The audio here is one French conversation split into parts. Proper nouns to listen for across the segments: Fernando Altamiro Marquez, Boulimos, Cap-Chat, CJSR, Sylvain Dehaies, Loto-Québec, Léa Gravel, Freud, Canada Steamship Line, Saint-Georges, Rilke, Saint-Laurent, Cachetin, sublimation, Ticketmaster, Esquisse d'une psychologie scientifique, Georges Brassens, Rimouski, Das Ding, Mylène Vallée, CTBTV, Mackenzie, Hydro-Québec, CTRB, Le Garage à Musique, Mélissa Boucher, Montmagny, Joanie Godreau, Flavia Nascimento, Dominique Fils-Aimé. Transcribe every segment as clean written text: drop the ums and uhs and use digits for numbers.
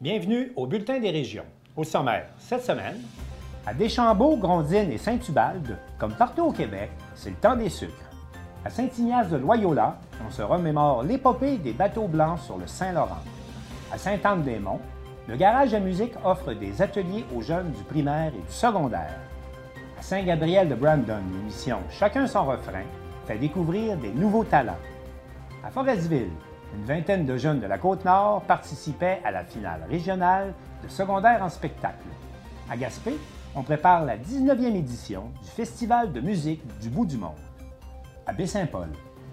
Bienvenue au Bulletin des régions. Au sommaire, cette semaine, à Deschambault, Grondines et Saint-Ubalde, comme partout au Québec, c'est le temps des sucres. À Saint-Ignace de Loyola, on se remémore l'épopée des bateaux blancs sur le Saint-Laurent. À Sainte-Anne-des-Monts, le Garage à Musique offre des ateliers aux jeunes du primaire et du secondaire. À Saint-Gabriel-de-Brandon, l'émission Chacun son refrain fait découvrir des nouveaux talents. À Forestville, une vingtaine de jeunes de la Côte-Nord participaient à la finale régionale de secondaire en spectacle. À Gaspé, on prépare la 19e édition du Festival de musique du bout du monde. À Baie-Saint-Paul,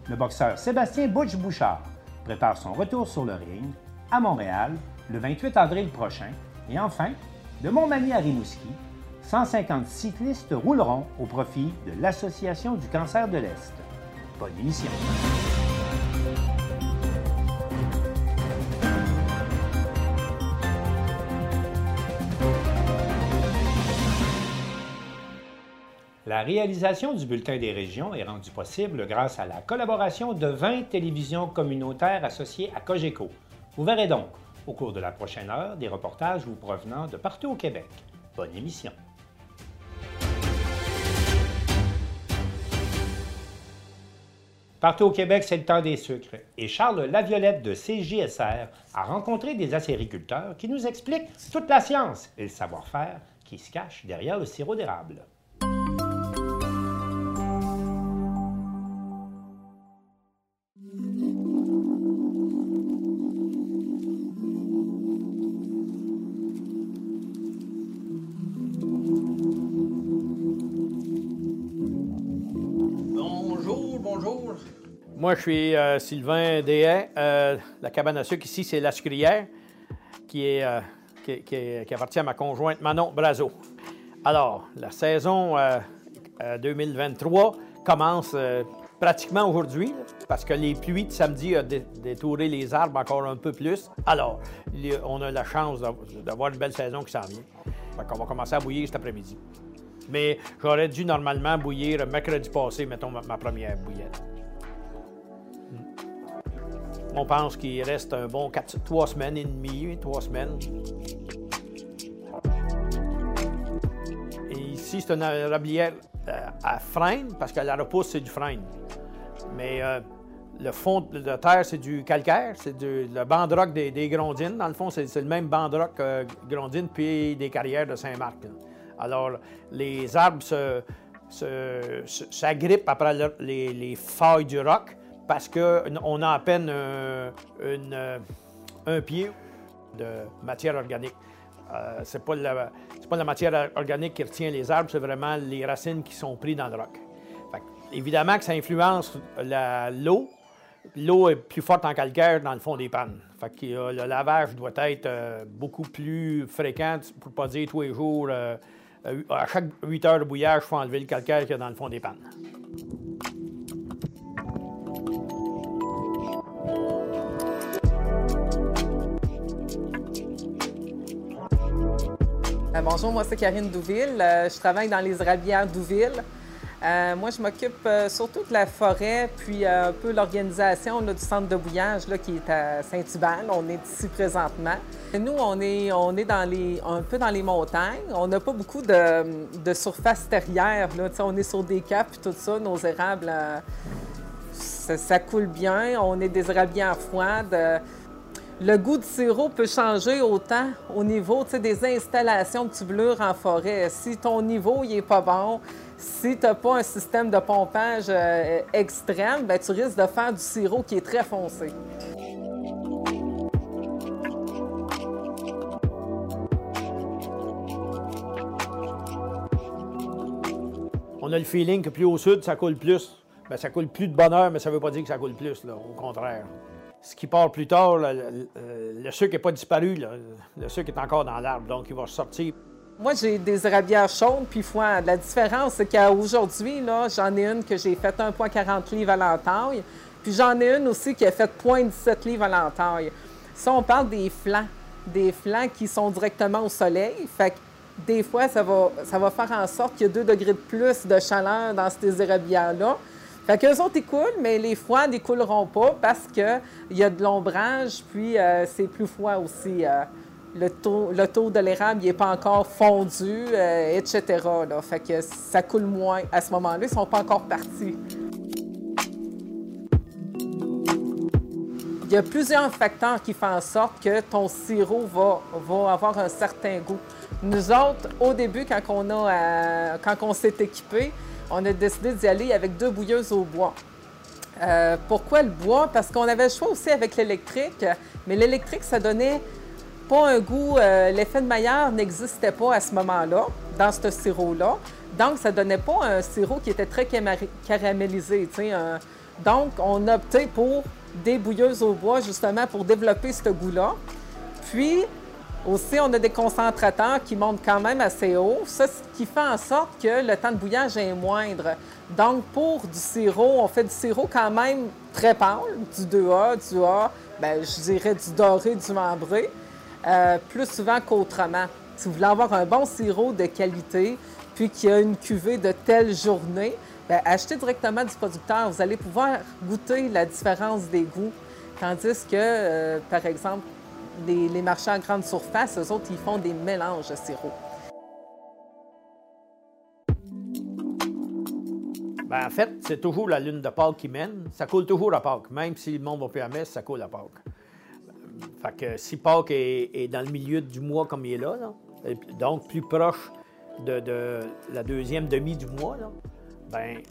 le boxeur Sébastien Butch-Bouchard prépare son retour sur le ring à Montréal le 28 avril prochain. Et enfin, de Montmagny à Rimouski, 150 cyclistes rouleront au profit de l'Association du cancer de l'Est. Bonne émission! La réalisation du Bulletin des régions est rendue possible grâce à la collaboration de 20 télévisions communautaires associées à COGECO. Vous verrez donc, au cours de la prochaine heure, des reportages vous provenant de partout au Québec. Bonne émission! Partout au Québec, c'est le temps des sucres. Et Charles Laviolette de CJSR a rencontré des acériculteurs qui nous expliquent toute la science et le savoir-faire qui se cache derrière le sirop d'érable. Moi, je suis Sylvain Dehaies. La cabane à sucre ici, c'est la sucrière qui appartient à ma conjointe Manon Brazeau. Alors, la saison 2023 commence pratiquement aujourd'hui parce que les pluies de samedi ont détouré les arbres encore un peu plus. Alors, on a la chance d'avoir une belle saison qui s'en vient. Fait qu'on va commencer à bouillir cet après-midi. Mais j'aurais dû normalement bouillir mercredi passé, mettons ma première bouillette. On pense qu'il reste un bon 3 semaines et demie, 3 semaines. Et ici, c'est une arablière à frêne, parce que la repousse, c'est du frêne. Mais le fond de terre, c'est du calcaire, c'est le banc de roc des Grondines. Dans le fond, c'est le même banc de roc Grondines, puis des carrières de Saint-Marc. Alors, les arbres s'agrippent après les feuilles du roc, parce qu'on a à peine un pied de matière organique. Ce n'est pas la matière organique qui retient les arbres, c'est vraiment les racines qui sont prises dans le roc. Évidemment que ça influence l'eau. L'eau est plus forte en calcaire dans le fond des pannes. Fait que, le lavage doit être beaucoup plus fréquent, pour ne pas dire tous les jours. À chaque 8 heures de bouillage, il faut enlever le calcaire qu'il y a dans le fond des pannes. Bonjour, moi c'est Karine Douville. Je travaille dans les érablières Douville. Moi, je m'occupe surtout de la forêt, puis un peu l'organisation du centre de bouillage là, qui est à Saint-Ubalde. On est ici présentement. Nous, on est un peu dans les montagnes. On n'a pas beaucoup de surface terrière. Là. On est sur des caps et tout ça. Nos érables, ça coule bien. On est des érablières froides. Le goût du sirop peut changer autant au niveau des installations que tu blures en forêt. Si ton niveau n'est pas bon, si tu n'as pas un système de pompage extrême, bien, tu risques de faire du sirop qui est très foncé. On a le feeling que plus au sud, ça coule plus. Bien, ça coule plus de bonheur, mais ça ne veut pas dire que ça coule plus, là, au contraire. Ce qui part plus tard, le sucre n'est pas disparu. Là. Le sucre est encore dans l'arbre, donc il va sortir. Moi, j'ai des érablières chaudes puis froides. La différence, c'est qu'aujourd'hui, j'en ai une que j'ai faite 1,40 livres à l'entaille, puis j'en ai une aussi qui a fait 0,17 livres à l'entaille. Ça, on parle des flancs qui sont directement au soleil. Fait que des fois, ça va faire en sorte qu'il y a 2 degrés de plus de chaleur dans ces érablières-là. Fait qu'eux autres, ils coulent, mais les froides, ils ne couleront pas parce qu'il y a de l'ombrage, puis c'est plus froid aussi le taux de l'érable n'est pas encore fondu, etc. Là. Fait que ça coule moins à ce moment-là. Ils ne sont pas encore partis. Il y a plusieurs facteurs qui font en sorte que ton sirop va avoir un certain goût. Nous autres, au début, quand on s'est équipé, on a décidé d'y aller avec 2 bouilleuses au bois. Pourquoi le bois? Parce qu'on avait le choix aussi avec l'électrique, mais l'électrique, ça donnait pas un goût... l'effet de Maillard n'existait pas à ce moment-là, dans ce sirop-là. Donc, ça donnait pas un sirop qui était très caramélisé. Donc, on a opté pour des bouilleuses au bois, justement, pour développer ce goût-là. Puis, aussi, on a des concentrateurs qui montent quand même assez haut, ça, ce qui fait en sorte que le temps de bouillage est moindre. Donc, pour du sirop, on fait du sirop quand même très pâle, du 2A, du A, bien, je dirais du doré, du ambré, plus souvent qu'autrement. Si vous voulez avoir un bon sirop de qualité, puis qu'il y a une cuvée de telle journée, bien, achetez directement du producteur. Vous allez pouvoir goûter la différence des goûts. Tandis que, par exemple, les marchands en grande surface, eux autres, ils font des mélanges de sirop. Bien, en fait, c'est toujours la lune de Pâques qui mène. Ça coule toujours à Pâques. Même si le monde va plus à messe, ça coule à Pâques. Fait que si Pâques est dans le milieu du mois comme il est là, là donc plus proche de la deuxième demi du mois, là, bien,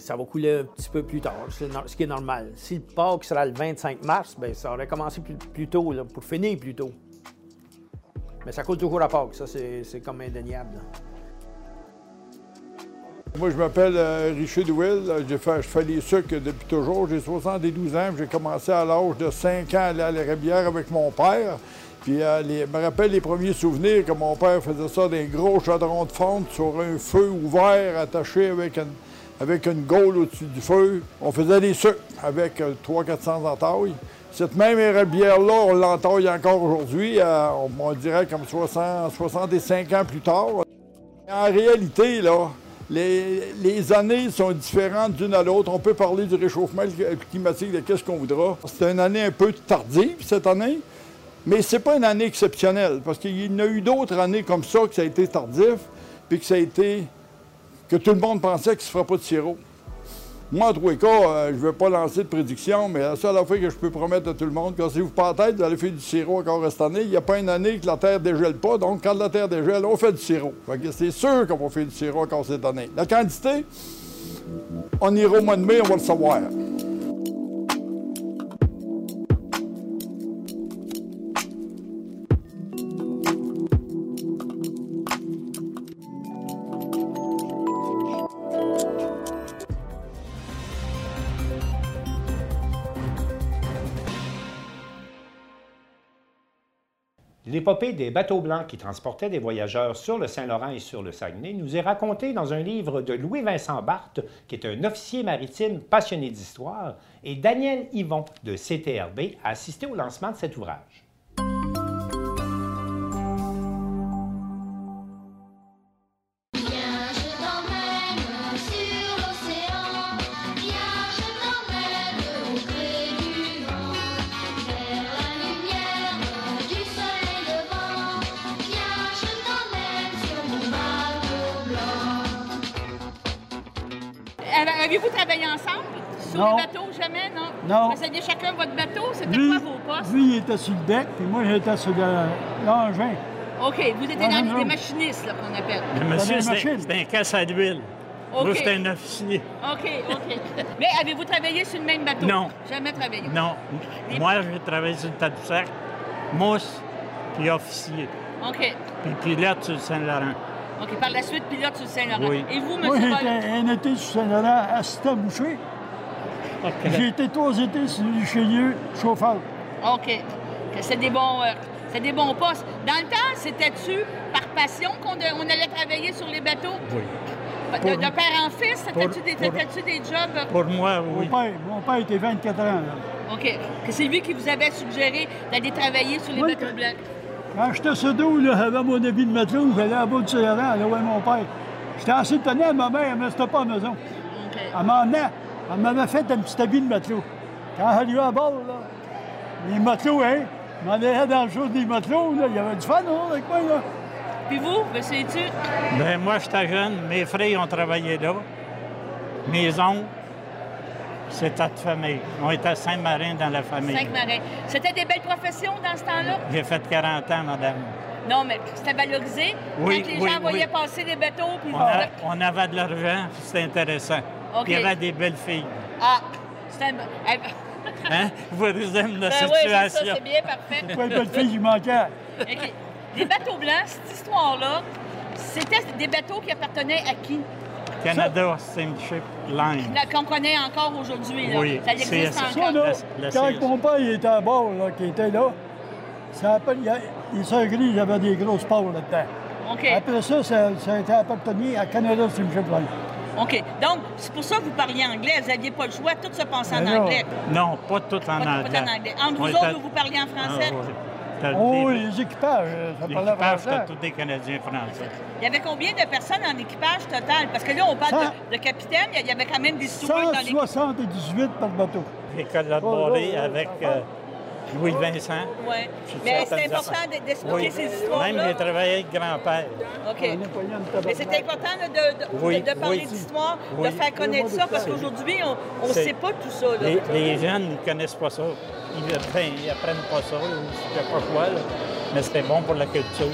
ça va couler un petit peu plus tard, ce qui est normal. Si le Pâques sera le 25 mars, bien, ça aurait commencé plus tôt, là, pour finir plus tôt. Mais ça coûte toujours à Pâques, ça, c'est comme indéniable. Là. Moi, je m'appelle Richard Douville. Je fais les sucres depuis toujours. J'ai 72 ans. J'ai commencé à l'âge de 5 ans à aller à la rivière avec mon père. Puis, je me rappelle les premiers souvenirs que mon père faisait ça d'un gros chaudron de fonte sur un feu ouvert attaché avec une gaule au-dessus du feu. On faisait des sucres avec 300-400 entailles. Cette même érablière-là, on l'entaille encore aujourd'hui, on dirait comme 65 ans plus tard. En réalité, là, les années sont différentes d'une à l'autre. On peut parler du réchauffement climatique, de qu'est-ce qu'on voudra. C'est une année un peu tardive, cette année, mais c'est pas une année exceptionnelle, parce qu'il y en a eu d'autres années comme ça que ça a été tardif, puis que ça a été... que tout le monde pensait qu'il ne se fera pas de sirop. Moi, en tous les cas, je ne veux pas lancer de prédiction, mais la seule affaire que je peux promettre à tout le monde, cassez-vous pas la tête, vous allez faire du sirop encore cette année. Il n'y a pas une année que la terre ne dégèle pas, donc quand la terre dégèle, on fait du sirop. C'est sûr qu'on va faire du sirop encore cette année. La quantité, on ira au mois de mai, on va le savoir. L'épopée des bateaux blancs qui transportaient des voyageurs sur le Saint-Laurent et sur le Saguenay nous est racontée dans un livre de Louis-Vincent Barthe, qui est un officier maritime passionné d'histoire, et Daniel Yvon, de CTRB, a assisté au lancement de cet ouvrage. Avez-vous travaillé ensemble sur le bateau? Jamais, non? Non. Vous aviez chacun votre bateau? C'était quoi vos postes? Lui, il était sur le deck, puis moi, j'étais sur l'engin. OK. Vous étiez dans les machinistes, là, qu'on appelle. Le monsieur, c'était un casse à l'huile. Okay. Moi, j'étais un officier. OK, OK. Mais avez-vous travaillé sur le même bateau? Non. Jamais travaillé? Non. Moi, j'ai travaillé sur le Tadoussac, mousse, puis officier. OK. Puis pilote sur le Saint-Laurent. OK, par la suite, pilote sur Saint-Laurent. Oui. Et vous, M. Moi, j'étais un été sur Saint-Laurent, assistant boucher. Okay. J'ai été 3 étés chez lui, chauffeur. OK. C'est des bons postes. Dans le temps, c'était-tu par passion qu'on allait travailler sur les bateaux? Oui. De père en fils, c'était-tu des jobs? Pour moi, oui. Mon père était 24 ans. Là. OK. C'est lui qui vous avait suggéré d'aller travailler sur les bateaux blancs? Quand j'étais sur dos, j'avais mon habit de matelot, j'allais à bas du Saint-Laurent, aller voir mon père. J'étais assez étonné, ma mère, elle ne me restait pas à la maison. Okay. Elle m'avait fait un petit habit de matelot. Quand elle est à bord, là, les matelots, hein, Je m'en allais dans le show des matelots, là. Il y avait du fun, hein, avec moi, là. Puis vous, c'est-tu? Bien, moi, j'étais jeune. Mes frères ont travaillé là. Mes oncles, c'était de famille. On était Saint-Marin dans la famille. Saint-Marin. C'était des belles professions dans ce temps-là? J'ai fait 40 ans, madame. Non, mais c'était valorisé. Oui, quand les gens voyaient passer des bateaux, puis... On avait de l'argent, c'était intéressant. Okay. Puis il y avait des belles filles. Ah, c'était... Hein? Vous résume la situation. Oui, c'est bien, parfait. Pourquoi une belle fille, il manquait? Okay. Les bateaux blancs, cette histoire-là, c'était des bateaux qui appartenaient à qui? Canada Steamship Line. Qu'on connaît encore aujourd'hui. Oui, ça existe encore. Ça, là, quand mon père était à bord, là, qui était là, ça les sœurs grises, il y avait des grosses pôles là-dedans. Okay. Après ça, ça a été appartenu à Canada Steamship Line. OK. Donc, c'est pour ça que vous parliez anglais. Vous n'aviez pas le choix. Tout se passait en anglais. Non, pas tout en anglais. Pas en anglais. Entre vous autres, vous parliez en français? Oh, les équipages. Les équipages, c'était tous des Canadiens français. Il y avait combien de personnes en équipage total? Parce que là, on parle de capitaine. Il y avait quand même des souvenirs dans les... 178 par bateau. J'ai collaboré avec Louis-Vincent. Oui. Mais c'est important d'expliquer ces histoires-là. Même j'ai travaillé avec grand-père. OK. Mais c'est important de parler d'histoire, de faire connaître ça, parce qu'aujourd'hui, on ne sait pas tout ça. Les jeunes ne connaissent pas ça. Ils apprennent pas ça, je sais pas quoi, là. Mais c'était bon pour la culture.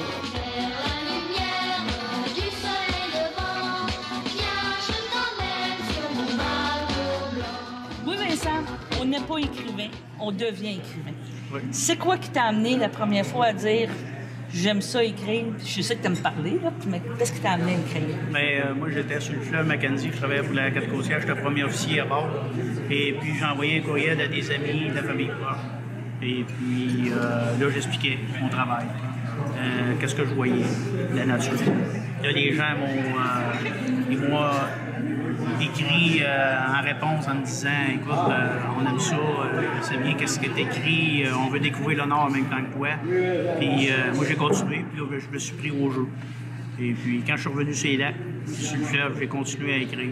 Oui, Vincent, on n'est pas écrivain, on devient écrivain. Oui. C'est quoi qui t'a amené la première fois à dire « j'aime ça écrire », je sais que tu aimes parler, là, mais qu'est-ce qui t'a amené à écrire? Bien, moi, j'étais sur le fleuve Mackenzie, je travaillais pour la Quatre-Côtières, j'étais premier officier à bord. Et puis, j'envoyais un courriel à des amis, de la famille proche. Et puis, là, j'expliquais mon travail, qu'est-ce que je voyais, la nature. Là, les gens m'ont écrit en réponse en me disant « écoute, on aime ça, c'est bien qu'est-ce que t'écris, on veut découvrir le Nord en même temps que toi ». Puis moi, j'ai continué, puis là, je me suis pris au jeu. Et puis, quand je suis revenu sur les lacs, sur le fleuve, j'ai continué à écrire.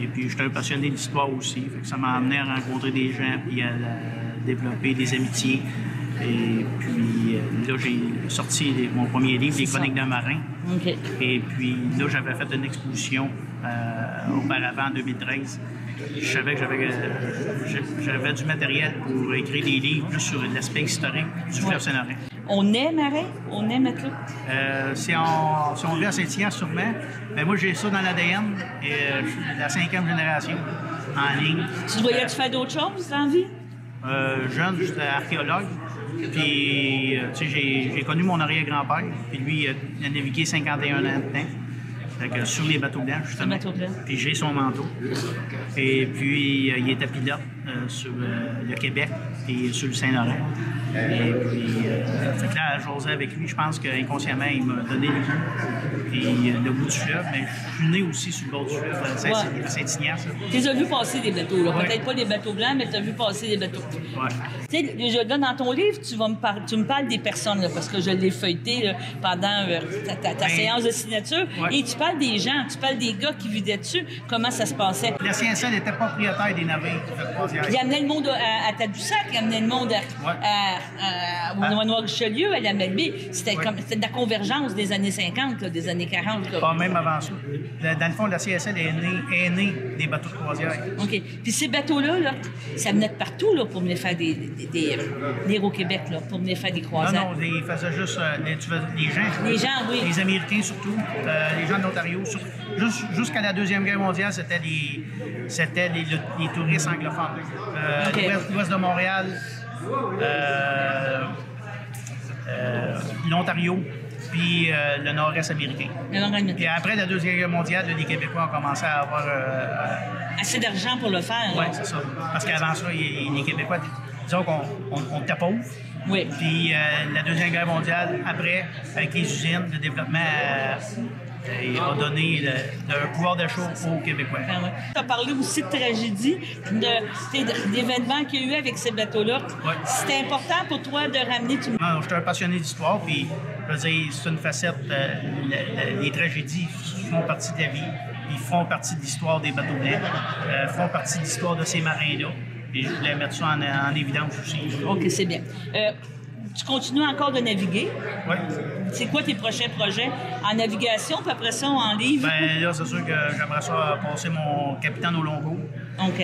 Et puis, j'étais un passionné d'histoire aussi, fait que ça m'a amené à rencontrer des gens, puis à développer des amitiés. Et puis, là, j'ai sorti mon premier livre, Les Chroniques d'un marin. Okay. Et puis, là, j'avais fait une exposition auparavant, en 2013. Je savais que j'avais du matériel pour écrire des livres plus sur l'aspect historique du fleuve Saint-Laurent. On est marin? On est matelot? Si on vit à Saint-Ignace, sûrement. Mais moi, j'ai ça dans l'ADN. Je suis de la 5e génération en ligne. Tu voyais-tu faire d'autres choses dans la vie? Jeune, j'étais archéologue. Puis, tu sais, j'ai connu mon arrière-grand-père. Puis lui, il a navigué 51 ans dedans. Fait que sur les bateaux blancs, justement. Puis j'ai son manteau. Et puis, il était pilote sur le Québec et sur le Saint-Laurent. Et puis, fait que là, j'osais avec lui, je pense qu'inconsciemment, il m'a donné le goût. Puis le bout du fleuve, mais je suis né aussi sur le bord du fleuve, Saint-Ignace. Tu les as vu passer des bateaux, là. Peut-être pas des bateaux blancs, mais tu as vu passer des bateaux. Tu sais, là, dans ton livre, tu me parles des personnes, là, parce que je l'ai feuilleté là, pendant ta séance de signature. Ouais. Et tu parles des gens, tu parles des gars qui vivaient dessus, comment ça se passait. La CSL était propriétaire des navires. Il amenait le monde à Tadoussac, il amenait le monde au Noir-Richelieu, à la Malbaie. C'était de la convergence des années 50, là, des années 40. Là. Pas même avant ça. Dans le fond, la CSL est née des bateaux de croisière. OK. Puis ces bateaux-là, là, ça venait de partout là, pour venir faire des au Québec, là, pour venir faire des croisières. Non, ils faisaient juste les gens. Les gens, oui. Les Américains surtout, les gens de l'Ontario. Jusqu'à la Deuxième Guerre mondiale, c'était les touristes anglophones. L'ouest de Montréal... l'Ontario, puis le nord-est américain. Puis après la Deuxième Guerre mondiale, les Québécois ont commencé à avoir... assez d'argent pour le faire. Oui, c'est ça. Parce qu'avant ça, les Québécois, disons qu'on était pauvres. Oui. Puis la Deuxième Guerre mondiale, après, avec les usines, le développement... il a donné le pouvoir d'achat aux Québécois. Ah ouais. Tu as parlé aussi de tragédie, d'événements qu'il y a eu avec ces bateaux-là. Ouais. C'était important pour toi de ramener... Non, je suis un passionné d'histoire, puis je veux dire, c'est une facette... les tragédies font partie de la vie, ils font partie de l'histoire des bateaux blancs, font partie de l'histoire de ces marins-là. Et je voulais mettre ça en évidence aussi. OK, c'est bien. tu continues encore de naviguer. Oui. C'est quoi tes prochains projets? En navigation, puis après ça, en livre? Bien là, c'est sûr que j'aimerais ça passer mon capitaine au long cours. OK.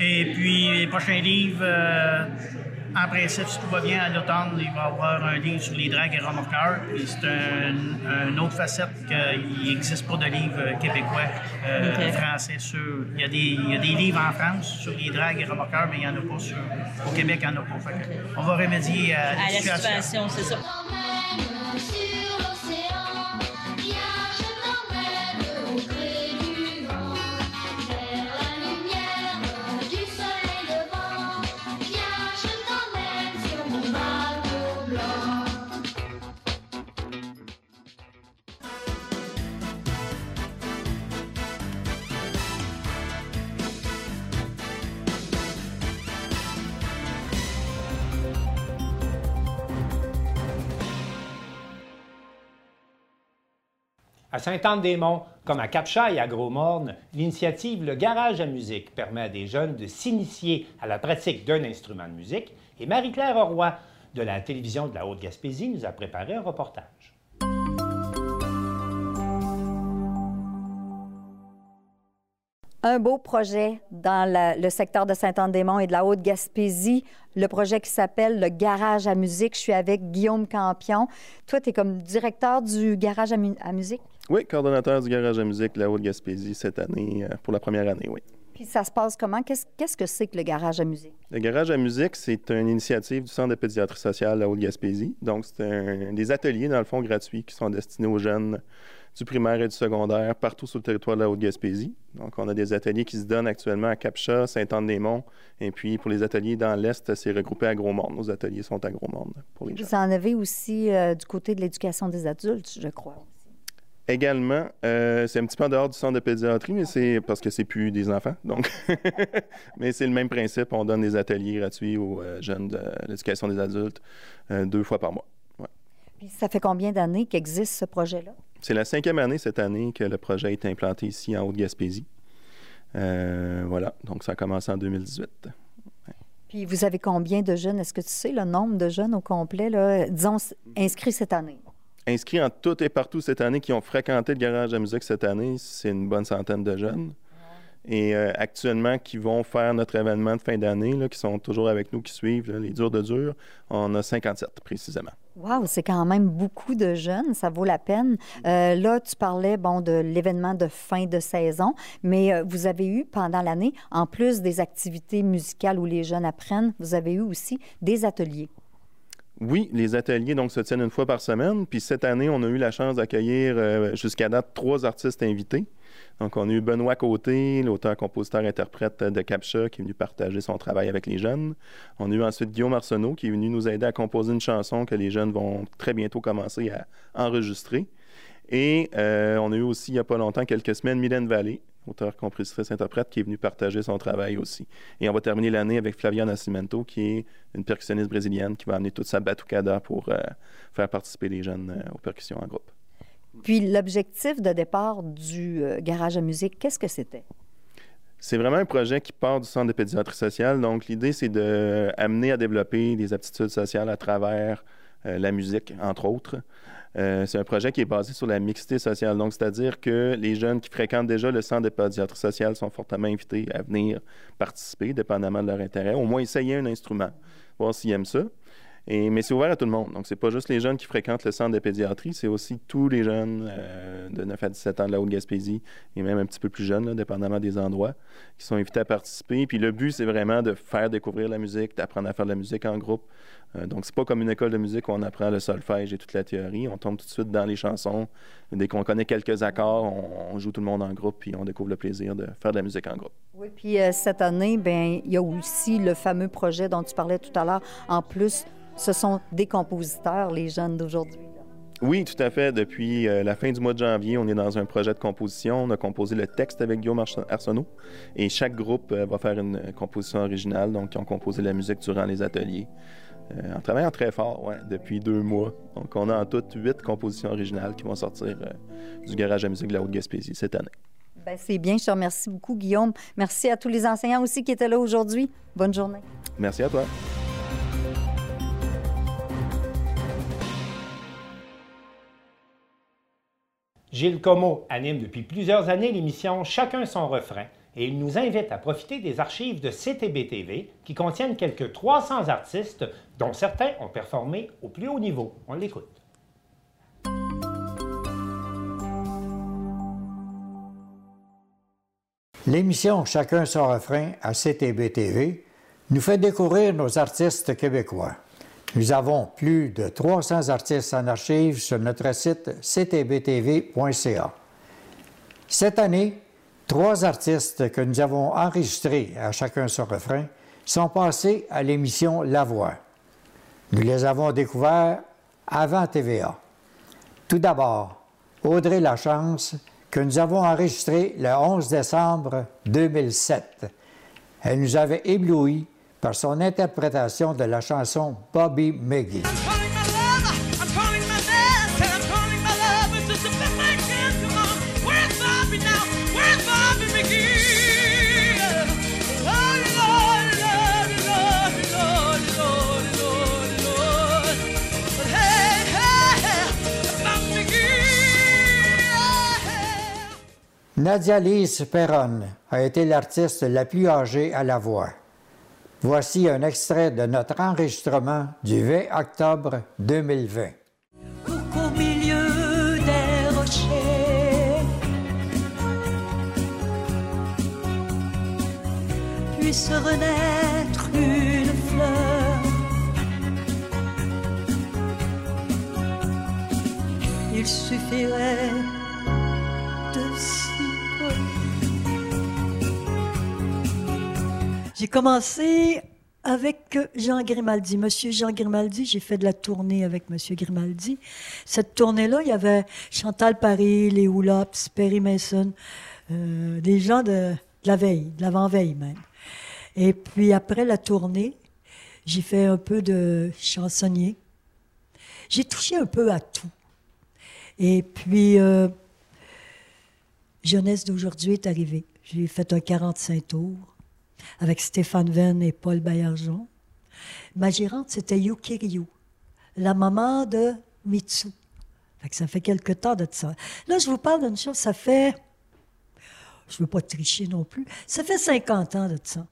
Et puis, les prochains livres, en principe, si tout va bien, à l'automne, il va y avoir un livre sur les dragues et remorqueurs. C'est une autre facette qu'il n'existe pas de livre québécois, français. Il y a des livres en France sur les dragues et remorqueurs, mais il n'y en a pas sur... Au Québec, il n'y en a pas. Fait que on va remédier à la situation, c'est ça. À Sainte-Anne-des-Monts, comme à Cap-Chat et à Gros-Morne, l'initiative Le Garage à Musique permet à des jeunes de s'initier à la pratique d'un instrument de musique. Et Marie-Claire Roy de la télévision de la Haute-Gaspésie nous a préparé un reportage. Un beau projet dans le secteur de Sainte-Anne-des-Monts et de la Haute-Gaspésie, le projet qui s'appelle Le Garage à Musique. Je suis avec Guillaume Campion. Toi, tu es comme directeur du Garage à Musique? Oui, coordonnateur du Garage à Musique de la Haute-Gaspésie cette année, pour la première année, oui. Puis ça se passe comment? Qu'est-ce que c'est que le Garage à Musique? Le Garage à Musique, c'est une initiative du Centre de pédiatrie sociale de la Haute-Gaspésie. Donc, c'est des ateliers, dans le fond, gratuits qui sont destinés aux jeunes du primaire et du secondaire partout sur le territoire de la Haute-Gaspésie. Donc, on a des ateliers qui se donnent actuellement à Cap-Chat, Sainte-Anne-des-Monts. Et puis, pour les ateliers dans l'Est, c'est regroupé à Gros-Morne. Nos ateliers sont à Gros-Morne pour les jeunes. Vous en avez aussi du côté de l'éducation des adultes, je crois. Également, c'est un petit peu en dehors du centre de pédiatrie, mais c'est parce que c'est plus des enfants, donc. Mais c'est le même principe, on donne des ateliers gratuits aux jeunes de l'éducation des adultes 2 fois par mois. Ouais. Puis ça fait combien d'années qu'existe ce projet-là? C'est la 5e année cette année que le projet est implanté ici en Haute-Gaspésie. Voilà, donc ça a commencé en 2018. Ouais. Puis vous avez combien de jeunes? Est-ce que tu sais le nombre de jeunes au complet, là, disons, inscrits cette année? Inscrits en tout et partout cette année, qui ont fréquenté le Garage à musique cette année, c'est une bonne centaine de jeunes. Et actuellement, qui vont faire notre événement de fin d'année, qui sont toujours avec nous, qui suivent là, les durs de durs, on a 57 précisément. Wow, c'est quand même beaucoup de jeunes, ça vaut la peine. Là, tu parlais bon, de l'événement de fin de saison, mais vous avez eu pendant l'année, en plus des activités musicales où les jeunes apprennent, vous avez eu aussi des ateliers. Oui, les ateliers donc se tiennent 1 fois par semaine. Puis cette année, on a eu la chance d'accueillir jusqu'à date 3 artistes invités. Donc, on a eu Benoît Côté, l'auteur, compositeur, interprète de Cap-Chat, qui est venu partager son travail avec les jeunes. On a eu ensuite Guillaume Arsenault, qui est venu nous aider à composer une chanson que les jeunes vont très bientôt commencer à enregistrer. Et on a eu aussi, il n'y a pas longtemps, quelques semaines, Mylène Vallée, auteur, compositrice, interprète, qui est venue partager son travail aussi. Et on va terminer l'année avec Flavia Nascimento, qui est une percussionniste brésilienne, qui va amener toute sa batucada pour faire participer les jeunes aux percussions en groupe. Puis l'objectif de départ du Garage à musique, qu'est-ce que c'était? C'est vraiment un projet qui part du Centre de pédiatrie sociale. Donc l'idée, c'est d'amener à développer des aptitudes sociales à travers la musique, entre autres. C'est un projet qui est basé sur la mixité sociale. Donc, c'est-à-dire que les jeunes qui fréquentent déjà le centre de pédiatrie sociale sont fortement invités à venir participer, dépendamment de leur intérêt, au moins essayer un instrument, voir s'ils aiment ça. Mais c'est ouvert à tout le monde. Donc, c'est pas juste les jeunes qui fréquentent le centre de pédiatrie, c'est aussi tous les jeunes de 9 à 17 ans de la Haute-Gaspésie et même un petit peu plus jeunes, là, dépendamment des endroits, qui sont invités à participer. Puis le but, c'est vraiment de faire découvrir la musique, d'apprendre à faire de la musique en groupe. Donc, c'est pas comme une école de musique où on apprend le solfège et toute la théorie. On tombe tout de suite dans les chansons. Dès qu'on connaît quelques accords, on joue tout le monde en groupe puis on découvre le plaisir de faire de la musique en groupe. Oui, puis cette année, bien, il y a aussi le fameux projet dont tu parlais tout à l'heure. En plus, ce sont des compositeurs, les jeunes d'aujourd'hui. Oui, tout à fait. Depuis la fin du mois de janvier, on est dans un projet de composition. On a composé le texte avec Guillaume Arsenault. Et chaque groupe va faire une composition originale. Donc, ils ont composé la musique durant les ateliers. En travaillant très fort, ouais, depuis 2 mois. Donc, on a en tout 8 compositions originales qui vont sortir du Garage à musique de la Haute-Gaspésie cette année. Bien, c'est bien. Je te remercie beaucoup, Guillaume. Merci à tous les enseignants aussi qui étaient là aujourd'hui. Bonne journée. Merci à toi. Gilles Comeau anime depuis plusieurs années l'émission « Chacun son refrain » et il nous invite à profiter des archives de CTBTV qui contiennent quelques 300 artistes dont certains ont performé au plus haut niveau. On l'écoute. L'émission « Chacun son refrain » à CTBTV nous fait découvrir nos artistes québécois. Nous avons plus de 300 artistes en archives sur notre site ctbtv.ca. Cette année, 3 artistes que nous avons enregistrés à Chacun son refrain sont passés à l'émission La Voix. Nous les avons découverts avant TVA. Tout d'abord, Audrey Lachance, que nous avons enregistré le 11 décembre 2007. Elle nous avait éblouis par son interprétation de la chanson « Bobby McGee ». Nadia Lise Perron a été l'artiste la plus âgée à la voix. Voici un extrait de notre enregistrement du 20 octobre 2020. Au milieu des rochers, puisse renaître une fleur, il suffirait de J'ai commencé avec Jean Grimaldi, Monsieur Jean Grimaldi. J'ai fait de la tournée avec Monsieur Grimaldi. Cette tournée-là, il y avait Chantal Paris, les Houlops, Perry Mason, des gens de la veille, de l'avant-veille même. Et puis après la tournée, j'ai fait un peu de chansonnier. J'ai touché un peu à tout. Et puis, Jeunesse d'aujourd'hui est arrivée. J'ai fait un 45 tours. Avec Stéphane Venn et Paul Baillargeon. Ma gérante, c'était Yuki Ryu, la maman de Mitsu. Fait que ça fait quelque temps de ça. Là, je vous parle d'une chose, ça fait... Je ne veux pas tricher non plus. Ça fait 50 ans de ça.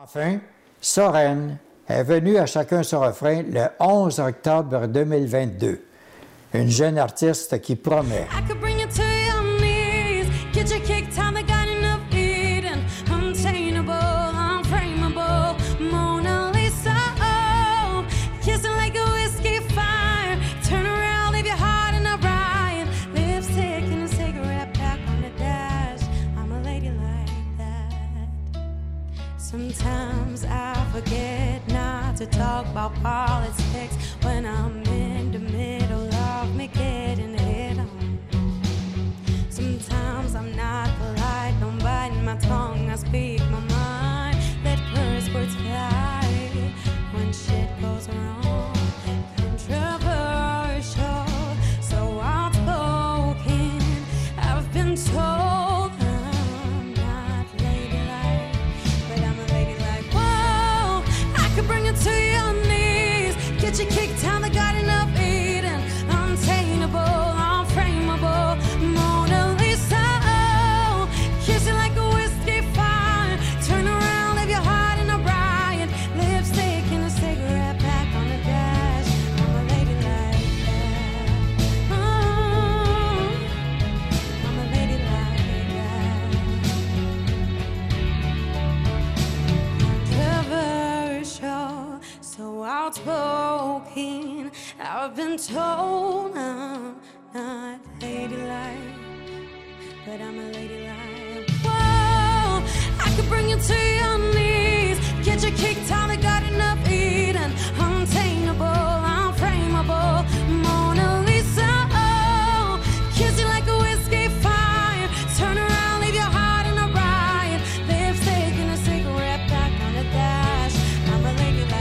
Enfin, Soren est venue à Chacun son refrain le 11 octobre 2022. Une jeune artiste qui promet... Sometimes I forget not to talk about politics when I'm in the middle of me getting hit on. Sometimes I'm not polite, don't bite my tongue, I speak my mind. Let curse words fly when shit goes wrong. Controversial, so outspoken, I've been told. Outspoken, I've been told I'm not ladylike, but I'm a ladylike. Whoa, I could bring you to your knees, get you kicked out, I got enough eating, untameable, unframeable, Mona Lisa, oh, kiss you like a whiskey fire, turn around, leave your heart in a riot, lipstick and a cigarette back on the dash, I'm a lady like.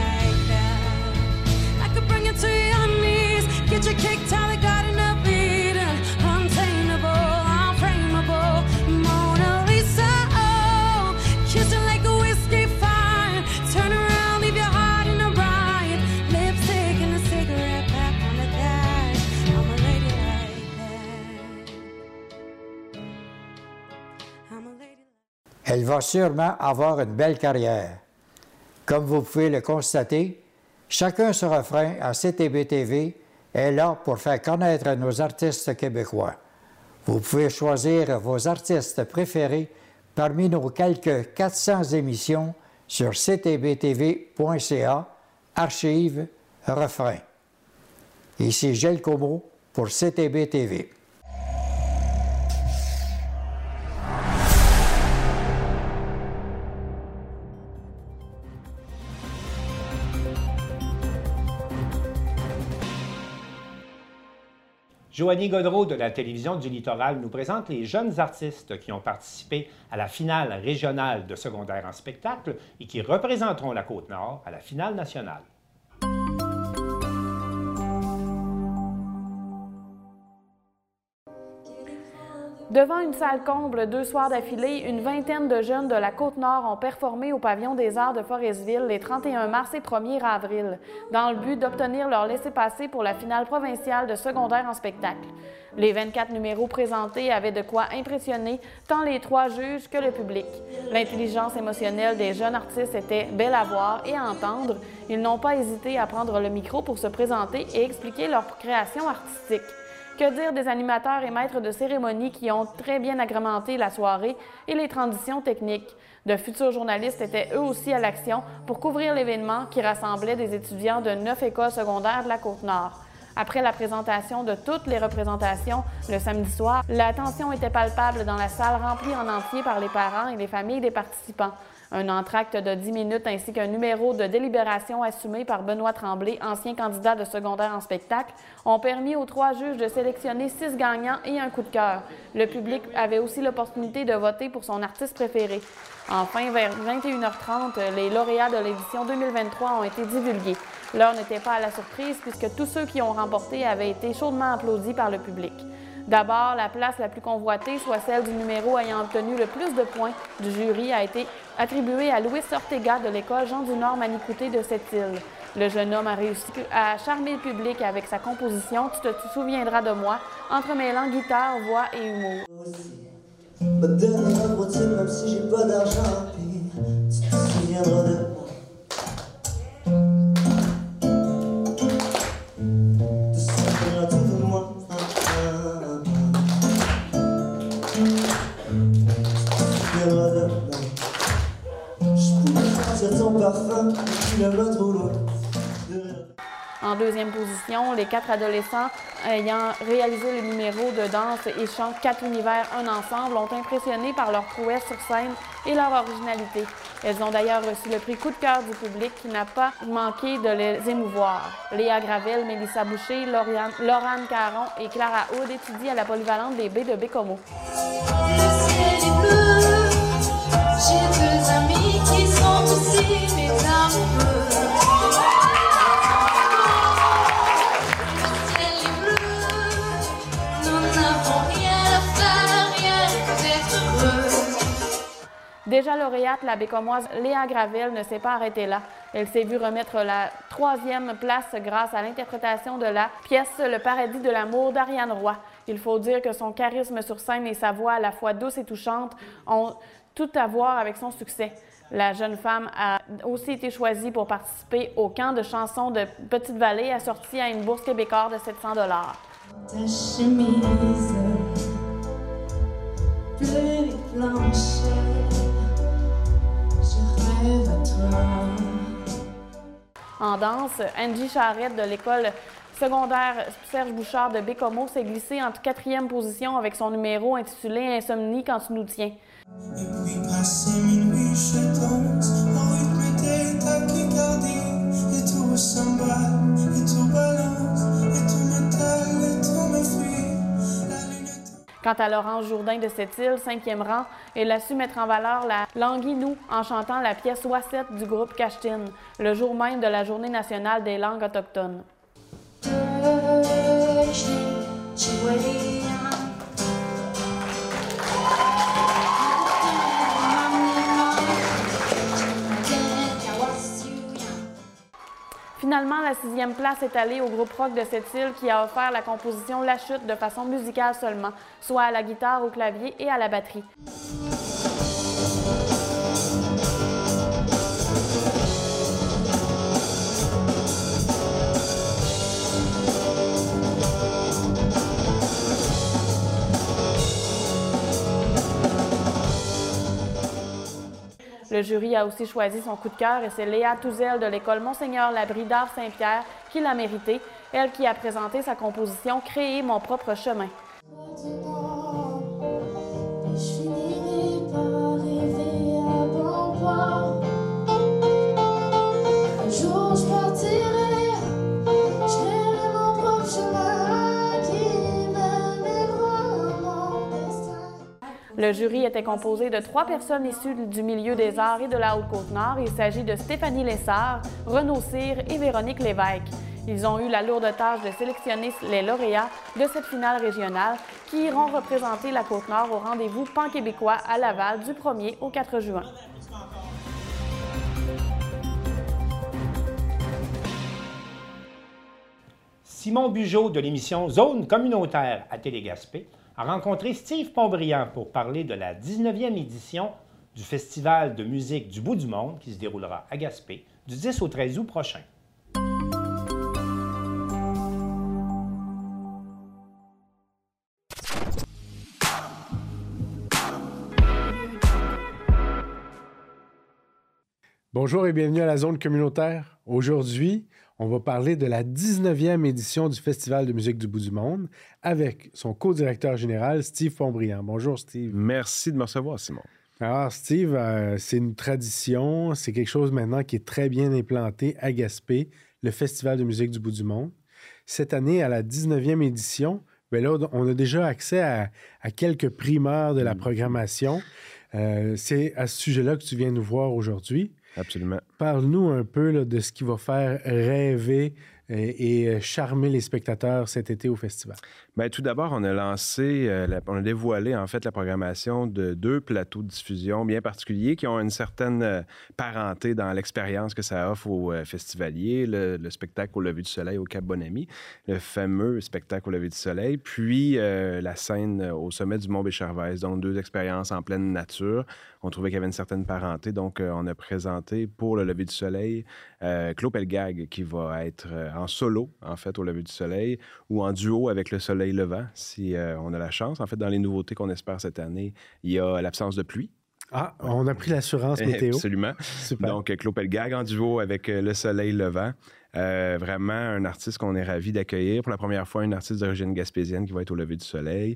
Elle va sûrement avoir une belle carrière. Comme vous pouvez le constater, Chacun ce refrain à CTBTV est là pour faire connaître nos artistes québécois. Vous pouvez choisir vos artistes préférés parmi nos quelques 400 émissions sur ctbtv.ca, archives, refrains. Ici Gilles Comeau pour CTBTV. Joanie Godreau de la Télévision du Littoral nous présente les jeunes artistes qui ont participé à la finale régionale de secondaire en spectacle et qui représenteront la Côte-Nord à la finale nationale. Devant une salle comble, 2 soirs d'affilée, une vingtaine de jeunes de la Côte-Nord ont performé au pavillon des arts de Forestville les 31 mars et 1er avril, dans le but d'obtenir leur laissez-passer pour la finale provinciale de secondaire en spectacle. Les 24 numéros présentés avaient de quoi impressionner tant les 3 juges que le public. L'intelligence émotionnelle des jeunes artistes était belle à voir et à entendre. Ils n'ont pas hésité à prendre le micro pour se présenter et expliquer leur création artistique. Que dire des animateurs et maîtres de cérémonie qui ont très bien agrémenté la soirée et les transitions techniques. De futurs journalistes étaient eux aussi à l'action pour couvrir l'événement qui rassemblait des étudiants de 9 écoles secondaires de la Côte-Nord. Après la présentation de toutes les représentations le samedi soir, la tension était palpable dans la salle remplie en entier par les parents et les familles des participants. Un entracte de 10 minutes ainsi qu'un numéro de délibération assumé par Benoît Tremblay, ancien candidat de secondaire en spectacle, ont permis aux 3 juges de sélectionner 6 gagnants et un coup de cœur. Le public avait aussi l'opportunité de voter pour son artiste préféré. Enfin, vers 21h30, les lauréats de l'édition 2023 ont été divulgués. L'heure n'était pas à la surprise puisque tous ceux qui ont remporté avaient été chaudement applaudis par le public. D'abord, la place la plus convoitée, soit celle du numéro ayant obtenu le plus de points du jury, a été attribuée à Louis Ortega de l'école Jean-du-Nord-Manicouté de Sept-Îles. Le jeune homme a réussi à charmer le public avec sa composition « Tu te souviendras de moi », entremêlant guitare, voix et humour. Même si j'ai pas d'argent, tu te souviendras de moi. En deuxième position, les 4 adolescents ayant réalisé le numéro de danse et chant « 4 univers, un ensemble » ont impressionné par leur prouesse sur scène et leur originalité. Elles ont d'ailleurs reçu le prix coup de cœur du public qui n'a pas manqué de les émouvoir. Léa Gravel, Mélissa Boucher, Laurane Caron et Clara Hood étudient à la polyvalente des Baies de Baie-Comeau. Déjà lauréate, la Baie-Comoise Léa Gravel ne s'est pas arrêtée là. Elle s'est vue remettre la 3e place grâce à l'interprétation de la pièce « Le paradis de l'amour » d'Ariane Roy. Il faut dire que son charisme sur scène et sa voix à la fois douce et touchante ont tout à voir avec son succès. La jeune femme a aussi été choisie pour participer au camp de chansons de Petite-Vallée assorti à une bourse québécoise de 700 $. Ta chemise bleue et planchée. En danse, Angie Charrette de l'école secondaire Serge Bouchard de Baie-Comeau s'est glissée en 4e position avec son numéro intitulé « Insomnie quand tu nous tiens ». Quant à Laurence Jourdain de Sept-Îles, 5e rang, elle a su mettre en valeur la langue inoue en chantant la pièce Oisette du groupe Cachetin, le jour même de la Journée nationale des langues autochtones. Finalement, la 6e place est allée au groupe rock de Sept-Îles qui a offert la composition La Chute de façon musicale seulement, soit à la guitare, au clavier et à la batterie. Le jury a aussi choisi son coup de cœur et c'est Léa Touzel de l'école Monseigneur-Labrie d'Art Saint-Pierre qui l'a mérité, elle qui a présenté sa composition « Créer mon propre chemin ». Le jury était composé de 3 personnes issues du milieu des arts et de la Haute-Côte-Nord. Il s'agit de Stéphanie Lessard, Renaud Cyr et Véronique Lévesque. Ils ont eu la lourde tâche de sélectionner les lauréats de cette finale régionale qui iront représenter la Côte-Nord au rendez-vous pan-québécois à Laval du 1er au 4 juin. Simon Bugeaud de l'émission Zone communautaire à Télé-Gaspé a rencontré Steve Pontbriand pour parler de la 19e édition du Festival de musique du bout du monde qui se déroulera à Gaspé du 10 au 13 août prochain. Bonjour et bienvenue à la Zone communautaire. Aujourd'hui, on va parler de la 19e édition du Festival de musique du bout du monde avec son co-directeur général, Steve Pontbriand. Bonjour, Steve. Merci de me recevoir, Simon. Alors, Steve, c'est une tradition, c'est quelque chose maintenant qui est très bien implanté à Gaspé, le Festival de musique du bout du monde. Cette année, à la 19e édition, bien là, on a déjà accès à quelques primeurs de la programmation. C'est à ce sujet-là que tu viens nous voir aujourd'hui. Absolument. Parle-nous un peu là, de ce qui va faire rêver et charmer les spectateurs cet été au festival. Bien, tout d'abord, on a lancé, on a dévoilé en fait la programmation de 2 plateaux de diffusion bien particuliers qui ont une certaine parenté dans l'expérience que ça offre aux festivaliers, le spectacle au lever du soleil au Cap-Bonami, le fameux spectacle au lever du soleil, puis la scène au sommet du Mont Béchervaise, donc 2 expériences en pleine nature. On trouvait qu'il y avait une certaine parenté, donc on a présenté pour le lever du soleil Claude Pelgag qui va être en solo, en fait, au lever du soleil ou en duo avec le soleil levant, si on a la chance. En fait, dans les nouveautés qu'on espère cette année, il y a l'absence de pluie. Ah, ouais. On a pris l'assurance météo. Absolument. Super. Donc, Claude Pelgag en duo avec le soleil levant. Vraiment un artiste qu'on est ravi d'accueillir. Pour la première fois, une artiste d'origine gaspésienne qui va être au lever du soleil.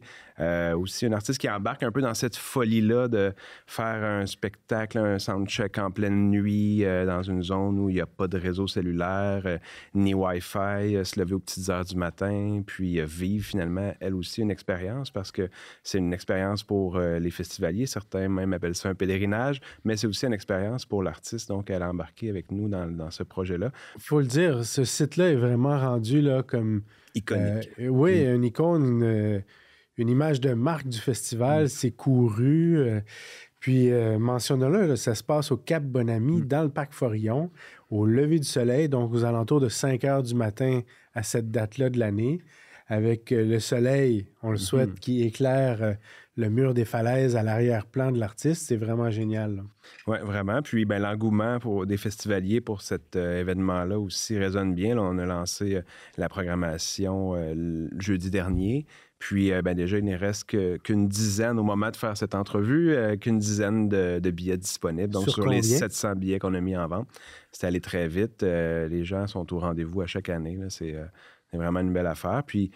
Aussi, une artiste qui embarque un peu dans cette folie-là de faire un spectacle, un soundcheck en pleine nuit dans une zone où il n'y a pas de réseau cellulaire, ni Wi-Fi, se lever aux petites heures du matin, puis vivre finalement, elle aussi, une expérience parce que c'est une expérience pour les festivaliers. Certains même appellent ça un pèlerinage, mais c'est aussi une expérience pour l'artiste. Donc, elle a embarqué avec nous dans ce projet-là. Faut le dire, ce site-là est vraiment rendu là, comme... iconique. Oui, une icône, une image de marque du festival. C'est couru. Puis, mentionnons-le, là, ça se passe au Cap-Bonami, dans le parc Forillon, au lever du soleil, donc aux alentours de 5 heures du matin à cette date-là de l'année, avec le soleil, on le souhaite, qui éclaire... le mur des falaises à l'arrière-plan de l'artiste, c'est vraiment génial. Oui, vraiment. Puis ben, l'engouement des festivaliers pour cet événement-là aussi résonne bien. Là, on a lancé la programmation jeudi dernier. Puis ben, déjà, il ne reste qu'une dizaine, au moment de faire cette entrevue, qu'une dizaine de billets disponibles. Donc, sur les 700 billets qu'on a mis en vente, c'est allé très vite. Les gens sont au rendez-vous à chaque année. Là, c'est vraiment une belle affaire. Puis,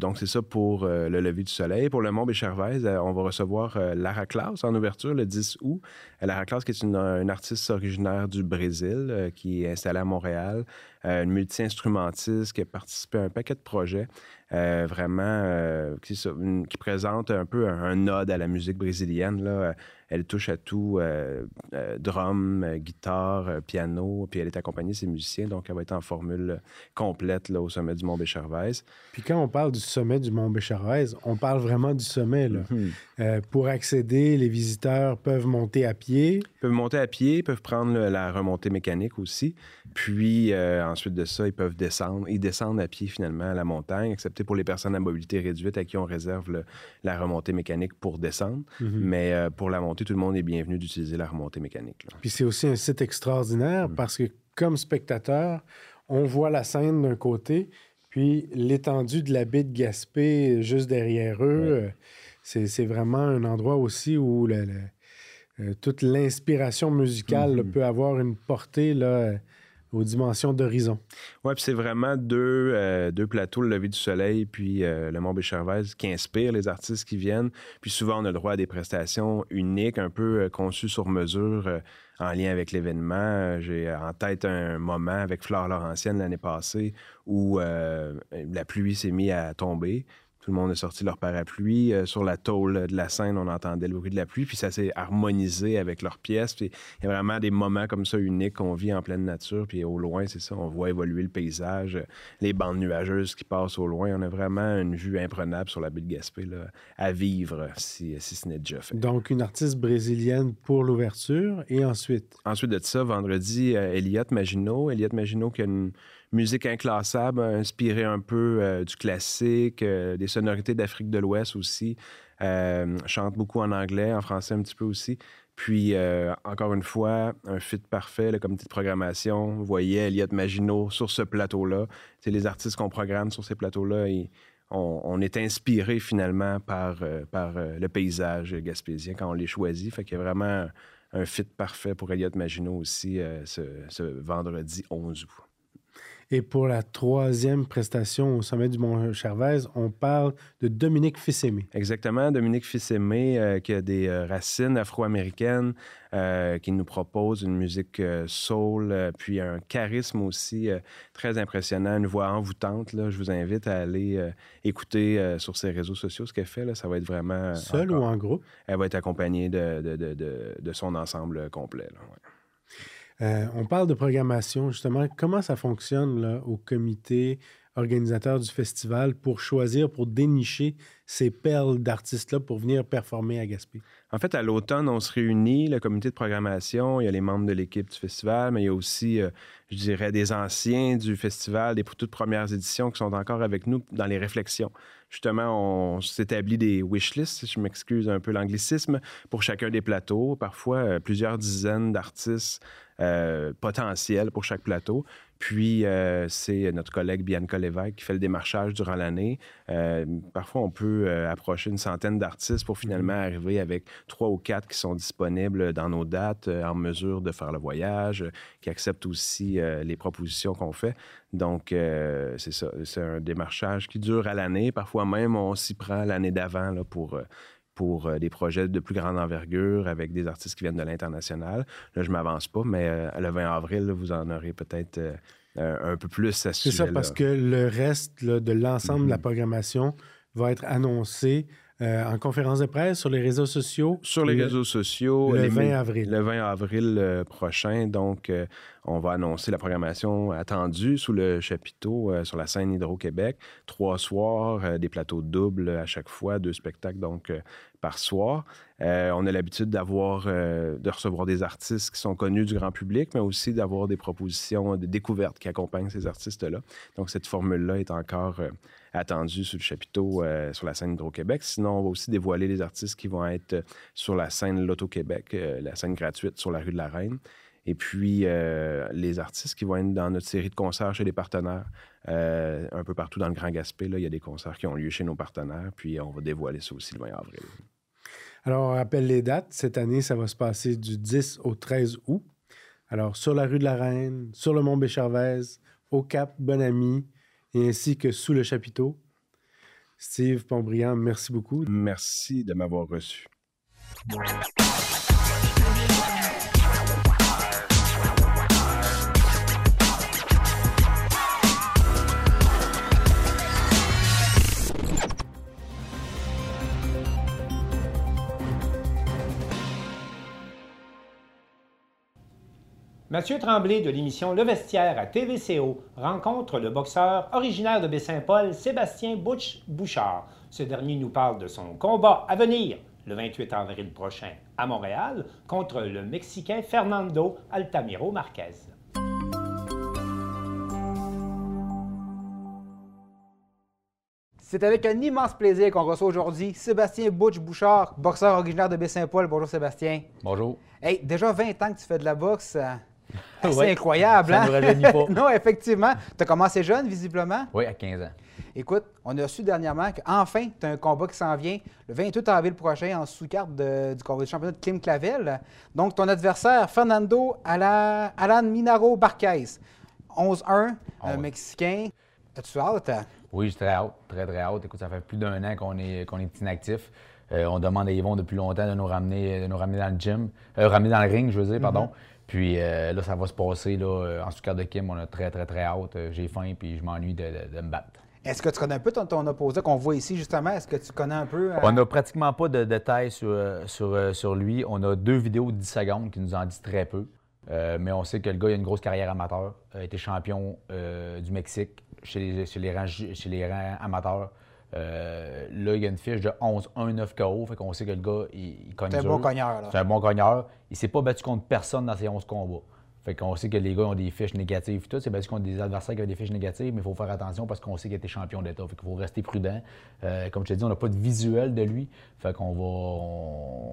donc, c'est ça pour le lever du soleil. Pour le Mont Béchervaise, on va recevoir Lara Klaus en ouverture le 10 août. Lara Klaus, qui est une artiste originaire du Brésil, qui est installée à Montréal, une multi-instrumentiste qui a participé à un paquet de projets, vraiment, qui présente un peu un ode à la musique brésilienne, là. Elle touche à tout, drum, guitare, piano, puis elle est accompagnée de ses musiciens, donc elle va être en formule complète là, au sommet du Mont Béchervaise. Puis quand on parle du sommet du Mont Béchervaise, on parle vraiment du sommet, là. Pour accéder, les visiteurs peuvent monter à pied. Ils peuvent monter à pied, ils peuvent prendre la remontée mécanique aussi. Puis ensuite de ça, ils peuvent descendre. Ils descendent à pied finalement à la montagne, excepté pour les personnes à mobilité réduite à qui on réserve la remontée mécanique pour descendre. Mais pour la montée, tout le monde est bienvenu d'utiliser la remontée mécanique. Là. Puis c'est aussi un site extraordinaire parce que, comme spectateur, on voit la scène d'un côté, puis l'étendue de la baie de Gaspé juste derrière eux. C'est vraiment un endroit aussi où toute l'inspiration musicale là, peut avoir une portée là, aux dimensions d'horizon. Oui, puis c'est vraiment deux plateaux, le lever du soleil puis le Mont-Béchervaise, qui inspirent les artistes qui viennent. Puis souvent, on a le droit à des prestations uniques, un peu conçues sur mesure en lien avec l'événement. J'ai en tête un moment avec Flore Laurentienne l'année passée où la pluie s'est mise à tomber. Tout le monde a sorti leur parapluie. Sur la tôle de la scène, on entendait le bruit de la pluie, puis ça s'est harmonisé avec leurs pièces. Il y a vraiment des moments comme ça uniques qu'on vit en pleine nature, puis au loin, c'est ça, on voit évoluer le paysage, les bandes nuageuses qui passent au loin. On a vraiment une vue imprenable sur la baie de Gaspé là, à vivre, si ce n'est déjà fait. Donc, une artiste brésilienne pour l'ouverture, et ensuite? Ensuite de ça, vendredi, Elliott Maginot qui a une musique inclassable, inspirée un peu du classique, des sonorités d'Afrique de l'Ouest aussi. Chante beaucoup en anglais, en français un petit peu aussi. Puis, encore une fois, un fit parfait, le comité de programmation. Vous voyez Elliott Maginot sur ce plateau-là. C'est les artistes qu'on programme sur ces plateaux-là. Et on est inspiré finalement par le paysage gaspésien quand on les choisit. Fait qu'il y a vraiment un fit parfait pour Elliott Maginot aussi ce vendredi 11 août. Et pour la troisième prestation au sommet du Mont-Chervaise, on parle de Dominique Fils-Aimé. Exactement, Dominique Fils-Aimé qui a des racines afro-américaines, qui nous propose une musique soul, puis un charisme aussi très impressionnant, une voix envoûtante. Là. Je vous invite à aller écouter sur ses réseaux sociaux ce qu'elle fait. Là. Ça va être vraiment... Seule ou en groupe? Elle va être accompagnée de son ensemble complet. Là. Ouais. On parle de programmation, justement. Comment ça fonctionne là, au comité organisateur du festival pour choisir, pour dénicher ces perles d'artistes-là pour venir performer à Gaspé? En fait, à l'automne, on se réunit, le comité de programmation, il y a les membres de l'équipe du festival, mais il y a aussi, je dirais, des anciens du festival, des toutes premières éditions qui sont encore avec nous dans les réflexions. Justement, on s'établit des wishlists, si je m'excuse un peu l'anglicisme, pour chacun des plateaux, parfois plusieurs dizaines d'artistes potentiels pour chaque plateau. Puis, c'est notre collègue Bianca Lévesque qui fait le démarchage durant l'année. Parfois, on peut approcher une centaine d'artistes pour finalement arriver avec 3 ou 4 qui sont disponibles dans nos dates, en mesure de faire le voyage, qui acceptent aussi les propositions qu'on fait. Donc, c'est ça. C'est un démarchage qui dure à l'année. Parfois même, on s'y prend l'année d'avant là, pour des projets de plus grande envergure avec des artistes qui viennent de l'international. Là, je ne m'avance pas, mais le 20 avril, là, vous en aurez peut-être un peu plus à ce sujet-là. C'est ça, parce que le reste là, de l'ensemble de la programmation va être annoncé en conférence de presse, sur les réseaux sociaux. Sur les réseaux sociaux. Le 20 avril. Le 20 avril prochain. Donc, on va annoncer la programmation attendue sous le chapiteau sur la scène Hydro-Québec. 3 soirs, des plateaux doubles à chaque fois, 2 spectacles donc par soir. On a l'habitude de recevoir des artistes qui sont connus du grand public, mais aussi d'avoir des propositions de découvertes qui accompagnent ces artistes-là. Donc, cette formule-là est encore... attendu sur le chapiteau, sur la scène Hydro-Québec. Sinon, on va aussi dévoiler les artistes qui vont être sur la scène Loto-Québec, la scène gratuite sur la rue de la Reine. Et puis, les artistes qui vont être dans notre série de concerts chez les partenaires. Un peu partout dans le Grand Gaspé, là, il y a des concerts qui ont lieu chez nos partenaires. Puis, on va dévoiler ça aussi le 20 avril. Alors, on rappelle les dates. Cette année, ça va se passer du 10 au 13 août. Alors, sur la rue de la Reine, sur le Mont-Béchervaise, au Cap, Bonamy, et ainsi que sous le chapiteau. Steve Pontbriand, merci beaucoup. Merci de m'avoir reçu. Mathieu Tremblay de l'émission Le Vestiaire à TVCO rencontre le boxeur originaire de Baie-Saint-Paul, Sébastien Butch-Bouchard. Ce dernier nous parle de son combat à venir le 28 avril prochain à Montréal contre le Mexicain Fernando Altamiro Marquez. C'est avec un immense plaisir qu'on reçoit aujourd'hui Sébastien Butch-Bouchard, boxeur originaire de Baie-Saint-Paul. Bonjour Sébastien. Bonjour. Hey, déjà 20 ans que tu fais de la boxe. C'est incroyable, hein? Ça ne nous rajeunit pas. Non, effectivement. Tu as commencé jeune, visiblement. Oui, à 15 ans. Écoute, on a su dernièrement qu'enfin, tu as un combat qui s'en vient le 28 avril prochain en sous-carte du combat du championnat de Clim Clavel. Donc, ton adversaire, Fernando Alan Minaro Barquez, 11-1, Mexicain. As-tu hâte? Oui, j'ai très hâte, très hâte. Écoute, ça fait plus d'un an qu'on est inactif. On demande à Yvon depuis longtemps de nous ramener dans le gym, ramener dans le ring, je veux dire, pardon. Puis là, ça va se passer là, en sous-carte de Kim. On a très hâte. J'ai faim puis je m'ennuie de me battre. Est-ce que tu connais un peu ton opposé qu'on voit ici, justement? Est-ce que tu connais un peu? On n'a pratiquement pas de détails sur lui. On a deux vidéos de 10 secondes qui nous en disent très peu. Mais on sait que le gars il a une grosse carrière amateur. Il a été champion du Mexique chez les rangs amateurs. Là, il y a une fiche de 11-1-9 KO. Fait qu'on sait que le gars, il cogne dur. C'est un bon cogneur. C'est un bon cogneur. Il s'est pas battu contre personne dans ses 11 combats. Fait qu'on sait que les gars ont des fiches négatives et tout. C'est battu contre des adversaires qui ont des fiches négatives, mais il faut faire attention parce qu'on sait qu'il était champion d'État. Fait qu'il faut rester prudent. Comme je te dis, on n'a pas de visuel de lui. Fait qu'on va,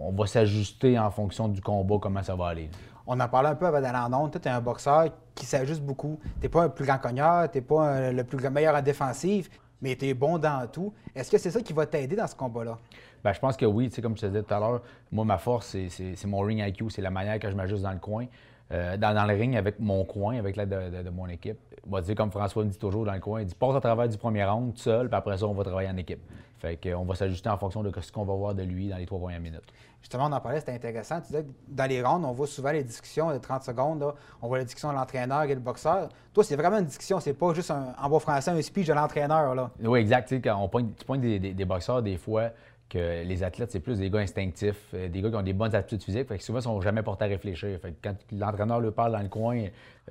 on va s'ajuster en fonction du combat, comment ça va aller. On en parlait un peu avant d'aller en onde. Toi, tu es un boxeur qui s'ajuste beaucoup. Tu n'es pas un plus grand cogneur, tu n'es pas le meilleur en défensive. Mais tu es bon dans tout. Est-ce que c'est ça qui va t'aider dans ce combat-là? Bien, je pense que oui. Tu sais, comme je te disais tout à l'heure, moi, ma force, c'est mon ring IQ. C'est la manière que je m'ajuste dans le coin. Dans le ring, avec mon coin, avec l'aide de mon équipe. On va dire, comme François me dit toujours dans le coin, il dit « passe à travers du premier round, tout seul, puis après ça, on va travailler en équipe ». Fait qu'on va s'ajuster en fonction de ce qu'on va voir de lui dans les 3 premières minutes. Justement, on en parlait, c'était intéressant. Tu disais que dans les rounds, on voit souvent les discussions de 30 secondes. Là. On voit la discussion de l'entraîneur et le boxeur. Toi, c'est vraiment une discussion, c'est pas juste en bon français un speech de l'entraîneur, là. Oui, exact. Tu sais, quand tu pointes des boxeurs, des fois, que les athlètes, c'est plus des gars instinctifs, des gars qui ont des bonnes aptitudes physiques, fait que souvent, ils sont jamais portés à réfléchir. Fait que quand l'entraîneur leur parle dans le coin,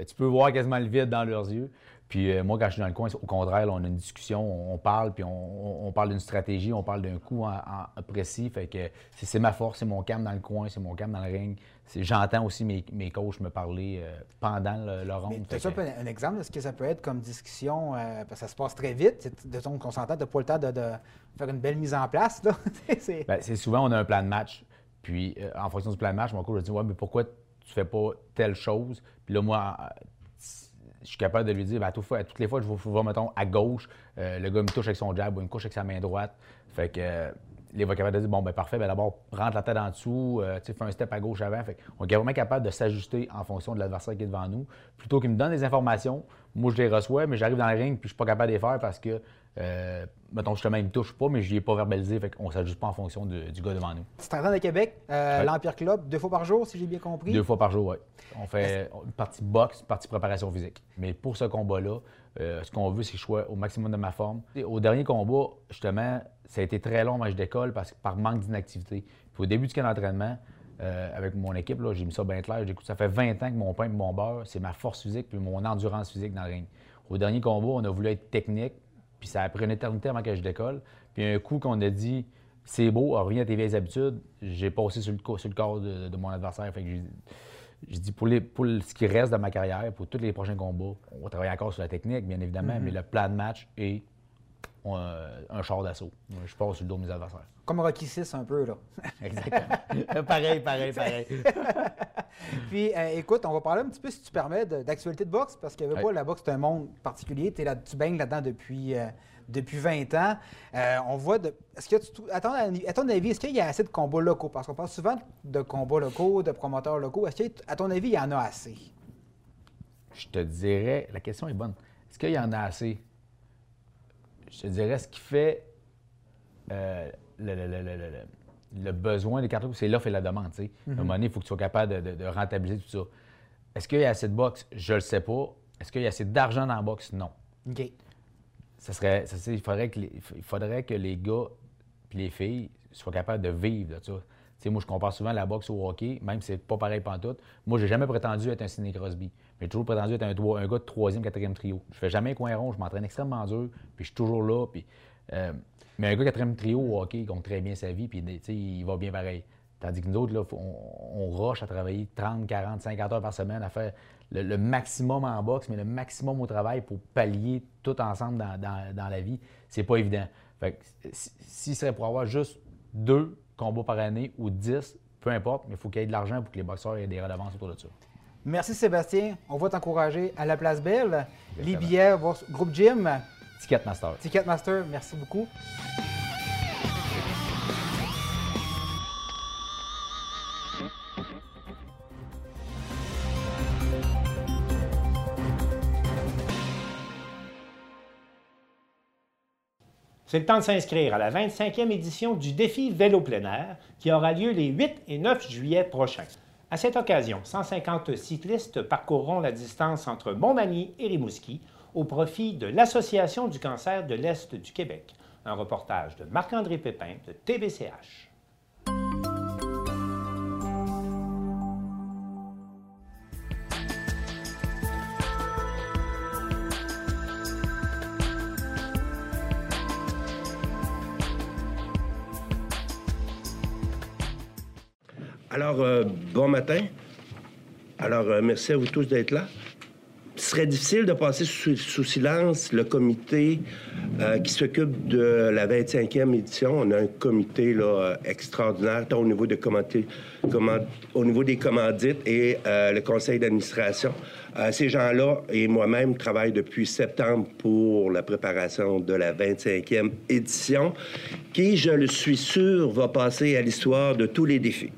tu peux voir quasiment le vide dans leurs yeux. Puis moi, quand je suis dans le coin, au contraire, là, on a une discussion, on parle, puis on parle d'une stratégie, on parle d'un coup en précis. Fait que c'est ma force, c'est mon calme dans le coin, c'est mon calme dans le ring. J'entends aussi mes coachs me parler pendant le round. Tu as ça un exemple de ce que ça peut être comme discussion? Parce que ça se passe très vite, de ton consentant, tu n'as pas le temps de faire une belle mise en place. C'est souvent, on a un plan de match. Puis en fonction du plan de match, mon coach a dit « ouais, mais pourquoi tu fais pas telle chose? » Puis là, moi, je suis capable de lui dire, bien, à toutes les fois, je vais, mettons, à gauche, le gars me touche avec son jab ou il me couche avec sa main droite. Fait que il va être capable de dire, bon, ben parfait, d'abord, rentre la tête en dessous, fais un step à gauche avant. Fait qu'on est vraiment capable de s'ajuster en fonction de l'adversaire qui est devant nous. Plutôt qu'il me donne des informations, moi, je les reçois, mais j'arrive dans le ring puis je suis pas capable de les faire parce que, mettons, justement, il me touche pas, mais je n'y ai pas verbalisé. Fait qu'on s'ajuste pas en fonction du gars devant nous. Tu t'entends de Québec, ouais. L'Empire Club, 2 fois par jour, si j'ai bien compris? 2 fois par jour, oui. On fait une partie boxe, une partie préparation physique. Mais pour ce combat-là, ce qu'on veut, c'est que je sois au maximum de ma forme. Et au dernier combat, justement, ça a été très long, match d'école, parce que par manque d'inactivité. Puis au début du camp d'entraînement, avec mon équipe, j'ai mis ça bien clair. J'écoute, ça fait 20 ans que mon pain et mon beurre, c'est ma force physique puis mon endurance physique dans le ring. Au dernier combat, on a voulu être technique, puis ça a pris une éternité avant que je décolle. Puis un coup qu'on a dit, c'est beau, reviens à tes vieilles habitudes, j'ai passé sur le corps de mon adversaire. Fait que je dis, pour ce qui reste de ma carrière, pour tous les prochains combats, on va travailler encore sur la technique, bien évidemment, mais le plan de match est un char d'assaut. Je passe sur le dos de mes adversaires. Comme Rocky 6 un peu, là. Exactement. pareil. Puis, écoute, on va parler un petit peu, si tu permets, d'actualité de boxe, parce que pas, la boxe, c'est un monde particulier. Tu baignes là-dedans depuis 20 ans. On voit Est-ce que à ton avis, est-ce qu'il y a assez de combats locaux? Parce qu'on parle souvent de combats locaux, de promoteurs locaux. Est-ce qu'à ton avis, il y en a assez? Je te dirais, la question est bonne. Est-ce qu'il y en a assez? Je te dirais, ce qui fait le besoin des cartes, c'est l'offre et la demande. À un moment donné, il faut que tu sois capable de rentabiliser tout ça. Est-ce qu'il y a assez de boxe? Je le sais pas. Est-ce qu'il y a assez d'argent dans la boxe? Non. OK. Il faudrait que les gars et les filles soient capables de vivre de ça. T'sais, moi, je compare souvent la boxe au hockey, même si c'est pas pareil pantoute. Moi, j'ai jamais prétendu être un Sidney Crosby. J'ai toujours prétendu être un gars de 3e, 4e trio. Je fais jamais un coin rond, je m'entraîne extrêmement dur, puis je suis toujours là. Puis, mais un gars 4e trio au hockey, il compte très bien sa vie, puis il va bien pareil. Tandis que nous autres, là, on rush à travailler 30, 40, 50 heures par semaine, à faire le maximum en boxe, mais le maximum au travail pour pallier tout ensemble dans la vie. C'est pas évident. Fait que, s'il serait pour avoir juste 2 combats par année ou 10, peu importe, mais il faut qu'il y ait de l'argent pour que les boxeurs aient des redevances autour de ça. Merci Sébastien, on va t'encourager à la Place Belle, Libière vs Groupe Gym. Ticketmaster. Ticketmaster, merci beaucoup. C'est le temps de s'inscrire à la 25e édition du Défi Vélo plein air qui aura lieu les 8 et 9 juillet prochains. À cette occasion, 150 cyclistes parcourront la distance entre Montmagny et Rimouski au profit de l'Association du cancer de l'Est du Québec. Un reportage de Marc-André Pépin de TBCH. Alors, bon matin. Alors, merci à vous tous d'être là. Ce serait difficile de passer sous silence le comité qui s'occupe de la 25e édition. On a un comité là, extraordinaire, tant au niveau, au niveau des commandites et le conseil d'administration. Ces gens-là et moi-même travaillent depuis septembre pour la préparation de la 25e édition qui, je le suis sûr, va passer à l'histoire de tous les défis.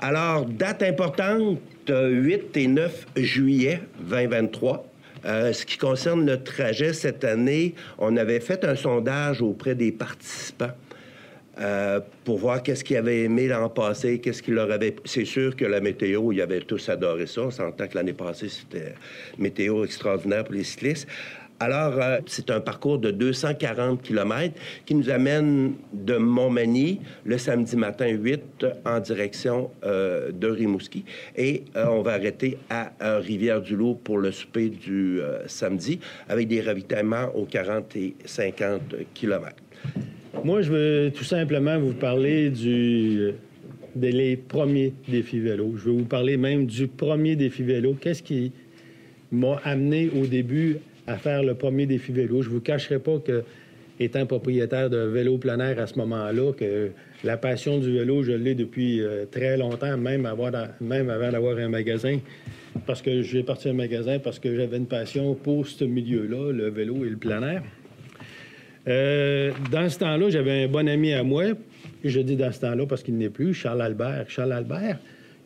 Alors, date importante, 8 et 9 juillet 2023. Ce qui concerne le trajet cette année, on avait fait un sondage auprès des participants pour voir qu'est-ce qu'ils avaient aimé l'an passé, qu'est-ce qu'ils leur avaient... C'est sûr que la météo, ils avaient tous adoré ça. On s'entend que l'année passée, c'était météo extraordinaire pour les cyclistes. Alors, c'est un parcours de 240 km qui nous amène de Montmagny le samedi matin 8 en direction de Rimouski. Et on va arrêter à Rivière-du-Loup pour le souper du samedi avec des ravitaillements aux 40 et 50 km. Moi, je veux tout simplement vous parler des premiers défis vélo. Je veux vous parler même du premier défi vélo. Qu'est-ce qui m'a amené au début à faire le premier défi vélo? Je ne vous cacherai pas que, étant propriétaire d'un vélo plein air à ce moment-là, que la passion du vélo, je l'ai depuis très longtemps, même avant d'avoir un magasin. Parce que j'ai parti un magasin parce que j'avais une passion pour ce milieu-là, le vélo et le plein air. Dans ce temps-là, j'avais un bon ami à moi. Je dis dans ce temps-là parce qu'il n'est plus, Charles Albert. Charles Albert,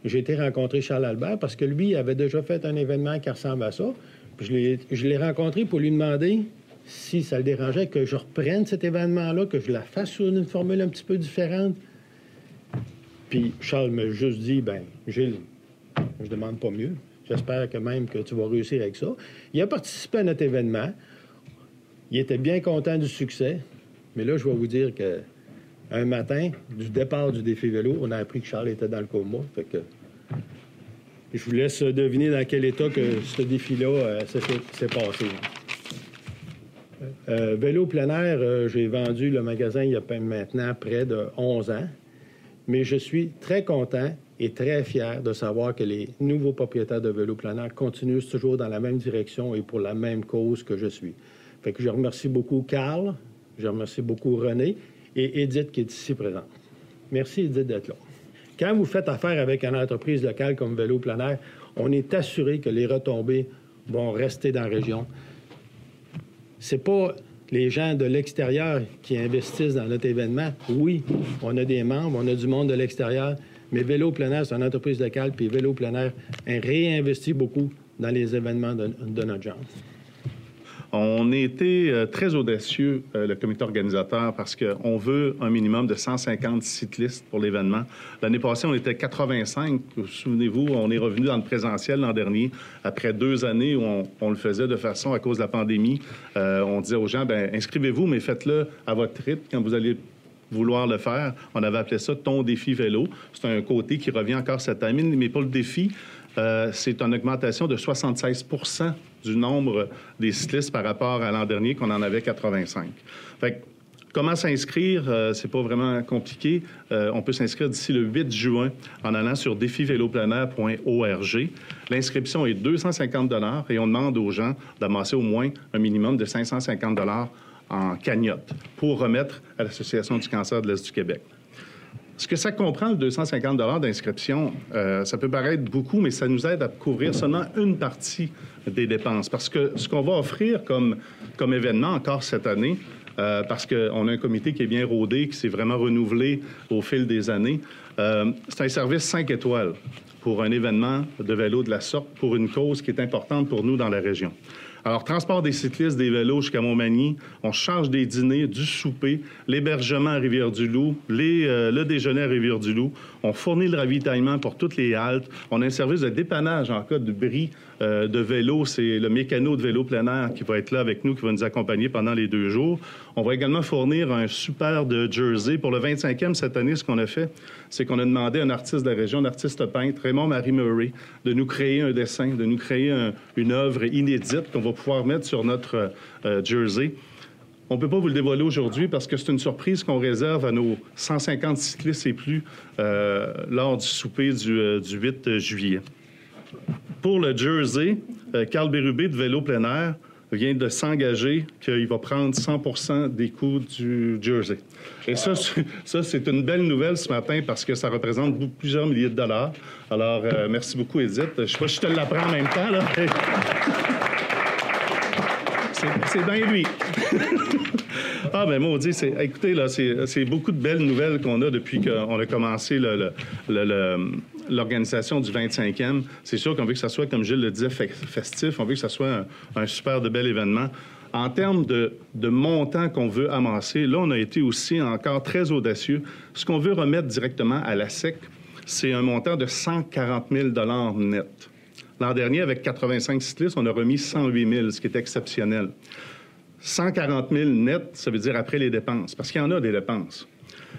j'ai été rencontrer Charles Albert parce que lui avait déjà fait un événement qui ressemble à ça. Je l'ai rencontré pour lui demander si ça le dérangeait que je reprenne cet événement-là, que je la fasse sous une formule un petit peu différente. Puis Charles m'a juste dit, « Bien, Gilles, je demande pas mieux. J'espère que même que tu vas réussir avec ça. » Il a participé à notre événement. Il était bien content du succès. Mais là, je vais vous dire qu'un matin, du départ du défi vélo, on a appris que Charles était dans le coma. Fait que... Je vous laisse deviner dans quel état que ce défi-là s'est passé. Vélo plein air, j'ai vendu le magasin il y a maintenant près de 11 ans. Mais je suis très content et très fier de savoir que les nouveaux propriétaires de vélo plein air continuent toujours dans la même direction et pour la même cause que je suis. Fait que je remercie beaucoup Carl, je remercie beaucoup René et Edith qui est ici présente. Merci Edith d'être là. Quand vous faites affaire avec une entreprise locale comme Vélo plein air, on est assuré que les retombées vont rester dans la région. Ce n'est pas les gens de l'extérieur qui investissent dans notre événement. Oui, on a des membres, on a du monde de l'extérieur, mais Vélo plein air, c'est une entreprise locale, puis Vélo plein air réinvestit beaucoup dans les événements de notre genre. On a été très audacieux, le comité organisateur, parce qu'on veut un minimum de 150 cyclistes pour l'événement. L'année passée, on était 85. Souvenez-vous, on est revenu dans le présentiel l'an dernier. Après 2 années où on le faisait de façon à cause de la pandémie, on disait aux gens, bien, inscrivez-vous, mais faites-le à votre rythme quand vous allez vouloir le faire. On avait appelé ça « Ton défi vélo ». C'est un côté qui revient encore cette année, mais pour le défi, c'est une augmentation de 76% du nombre des cyclistes par rapport à l'an dernier, qu'on en avait 85. Fait que, comment s'inscrire? C'est pas vraiment compliqué. On peut s'inscrire d'ici le 8 juin en allant sur défivéloplanaire.org. L'inscription est 250 et on demande aux gens d'amasser au moins un minimum de 550 en cagnotte pour remettre à l'Association du cancer de l'Est du Québec. Ce que ça comprend, le 250 $ d'inscription, ça peut paraître beaucoup, mais ça nous aide à couvrir seulement une partie des dépenses. Parce que ce qu'on va offrir comme événement encore cette année, parce qu'on a un comité qui est bien rodé, qui s'est vraiment renouvelé au fil des années, c'est un service 5 étoiles pour un événement de vélo de la sorte, pour une cause qui est importante pour nous dans la région. Alors, transport des cyclistes, des vélos jusqu'à Montmagny, on charge des dîners, du souper, l'hébergement à Rivière-du-Loup, le déjeuner à Rivière-du-Loup. On fournit le ravitaillement pour toutes les haltes. On a un service de dépannage en cas de bris de vélo. C'est le mécano de vélo plein air qui va être là avec nous, qui va nous accompagner pendant les 2 jours. On va également fournir un super de jersey. Pour le 25e cette année, ce qu'on a fait, c'est qu'on a demandé à un artiste de la région, un artiste peintre, Raymond-Marie Murray, de nous créer un dessin, de nous créer une œuvre inédite qu'on va pouvoir mettre sur notre jersey. On ne peut pas vous le dévoiler aujourd'hui parce que c'est une surprise qu'on réserve à nos 150 cyclistes et plus lors du souper du 8 juillet. Pour le jersey, Carl Bérubé de Vélo Plein Air vient de s'engager qu'il va prendre 100 % des coûts du jersey. Et ça c'est une belle nouvelle ce matin parce que ça représente plusieurs milliers de dollars. Alors, merci beaucoup, Edith. Je ne sais pas si je te l'apprends en même temps, là. C'est bien lui. Ah, ben maudit, écoutez, là, c'est beaucoup de belles nouvelles qu'on a depuis qu'on a commencé l'organisation du 25e. C'est sûr qu'on veut que ça soit, comme Gilles le disait, festif. On veut que ça soit un super de bel événement. En termes de montant qu'on veut amasser, là, on a été aussi encore très audacieux. Ce qu'on veut remettre directement à la SEC, c'est un montant de 140 000 $ net. L'an dernier, avec 85 cyclistes, on a remis 108 000, ce qui est exceptionnel. 140 000 net, ça veut dire après les dépenses, parce qu'il y en a des dépenses.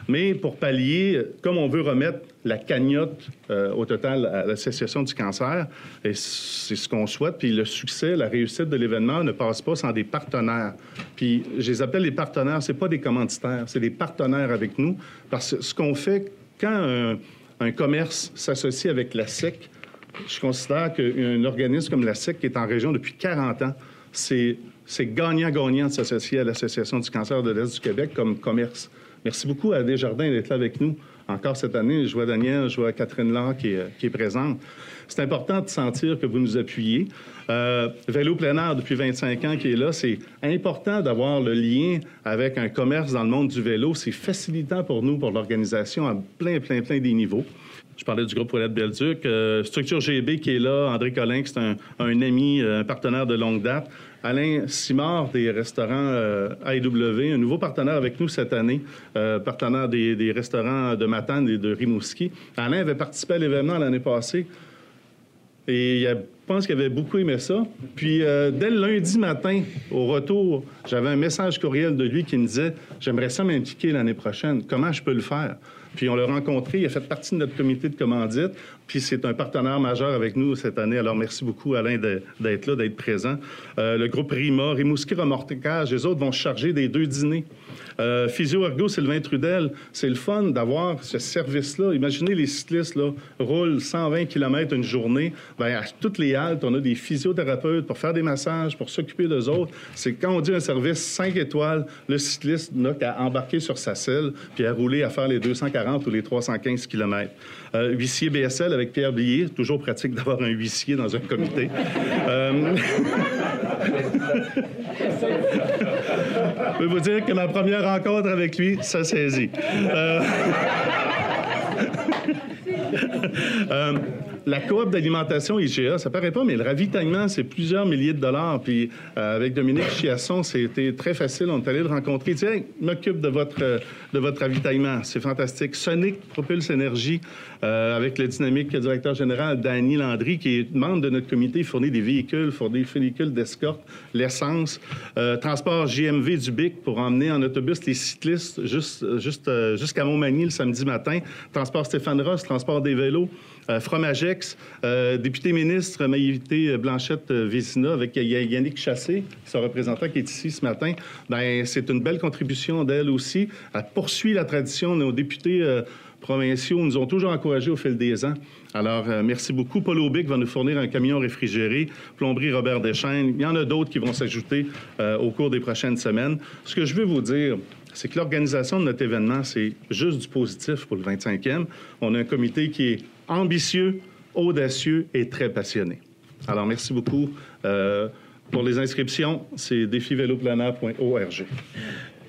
Mais pour pallier, comme on veut remettre la cagnotte au total à l'Association du cancer, et c'est ce qu'on souhaite, puis le succès, la réussite de l'événement ne passe pas sans des partenaires. Puis je les appelle les partenaires, c'est pas des commanditaires, c'est des partenaires avec nous, parce que ce qu'on fait quand un commerce s'associe avec la SEC, je considère qu'un organisme comme la SEC, qui est en région depuis 40 ans, c'est gagnant-gagnant de s'associer à l'Association du cancer de l'Est du Québec comme commerce. Merci beaucoup à Desjardins d'être là avec nous encore cette année. Je vois Daniel, je vois Catherine Laure qui est présente. C'est important de sentir que vous nous appuyez. Vélo plein air depuis 25 ans qui est là, c'est important d'avoir le lien avec un commerce dans le monde du vélo. C'est facilitant pour nous, pour l'organisation, à plein des niveaux. Je parlais du groupe Ouellette-Belleduc. Structure GB qui est là, André Collin, qui est un ami, un partenaire de longue date. Alain Simard des restaurants AEW, un nouveau partenaire avec nous cette année, partenaire des restaurants de Matane et de Rimouski. Alain avait participé à l'événement l'année passée et je pense qu'il avait beaucoup aimé ça. Puis dès le lundi matin, au retour, j'avais un message courriel de lui qui me disait « J'aimerais ça m'impliquer l'année prochaine. Comment je peux le faire? » Puis on l'a rencontré, il a fait partie de notre comité de commandite, puis c'est un partenaire majeur avec nous cette année. Alors merci beaucoup, Alain, d'être là, d'être présent. Le groupe RIMA, Rimouski Remorquage, les autres vont se charger des 2 dîners. Physio Ergo, Sylvain Trudel, c'est le fun d'avoir ce service-là. Imaginez les cyclistes, là, roulent 120 km une journée. Bien, à toutes les haltes, on a des physiothérapeutes pour faire des massages, pour s'occuper d'eux autres. C'est quand on dit un service 5 étoiles, le cycliste n'a qu'à embarquer sur sa selle, puis à rouler, à faire les 240 ou les 315 km. Huissier BSL avec Pierre Blier, toujours pratique d'avoir un huissier dans un comité. Je peux vous dire que ma première rencontre avec lui, ça saisit. La coop d'alimentation IGA, ça paraît pas, mais le ravitaillement, c'est plusieurs milliers de dollars. Puis avec Dominique Chiasson, c'était très facile. On est allé le rencontrer. Il dit « Hey, m'occupe de votre ravitaillement. » C'est fantastique. Sonic Propulse Énergie, avec le dynamique directeur général Danny Landry, qui est membre de notre comité, fournit des véhicules, fournit des véhicules d'escorte, l'essence. Transport JMV du BIC pour emmener en autobus les cyclistes jusqu'à Montmagny le samedi matin. Transport Stéphane Ross, transport des vélos. Fromagex, député-ministre Maïté Blanchette-Vézina avec Yannick Chassé, son représentant qui est ici ce matin. Bien, c'est une belle contribution d'elle aussi. Elle poursuit la tradition. Nos députés provinciaux nous ont toujours encouragés au fil des ans. Alors, merci beaucoup. Paul Aubic va nous fournir un camion réfrigéré. Plomberie Robert Deschaines. Il y en a d'autres qui vont s'ajouter au cours des prochaines semaines. Ce que je veux vous dire, c'est que l'organisation de notre événement, c'est juste du positif pour le 25e. On a un comité qui est ambitieux, audacieux et très passionné. Alors, merci beaucoup. Pour les inscriptions, c'est défiveloplaneur.org.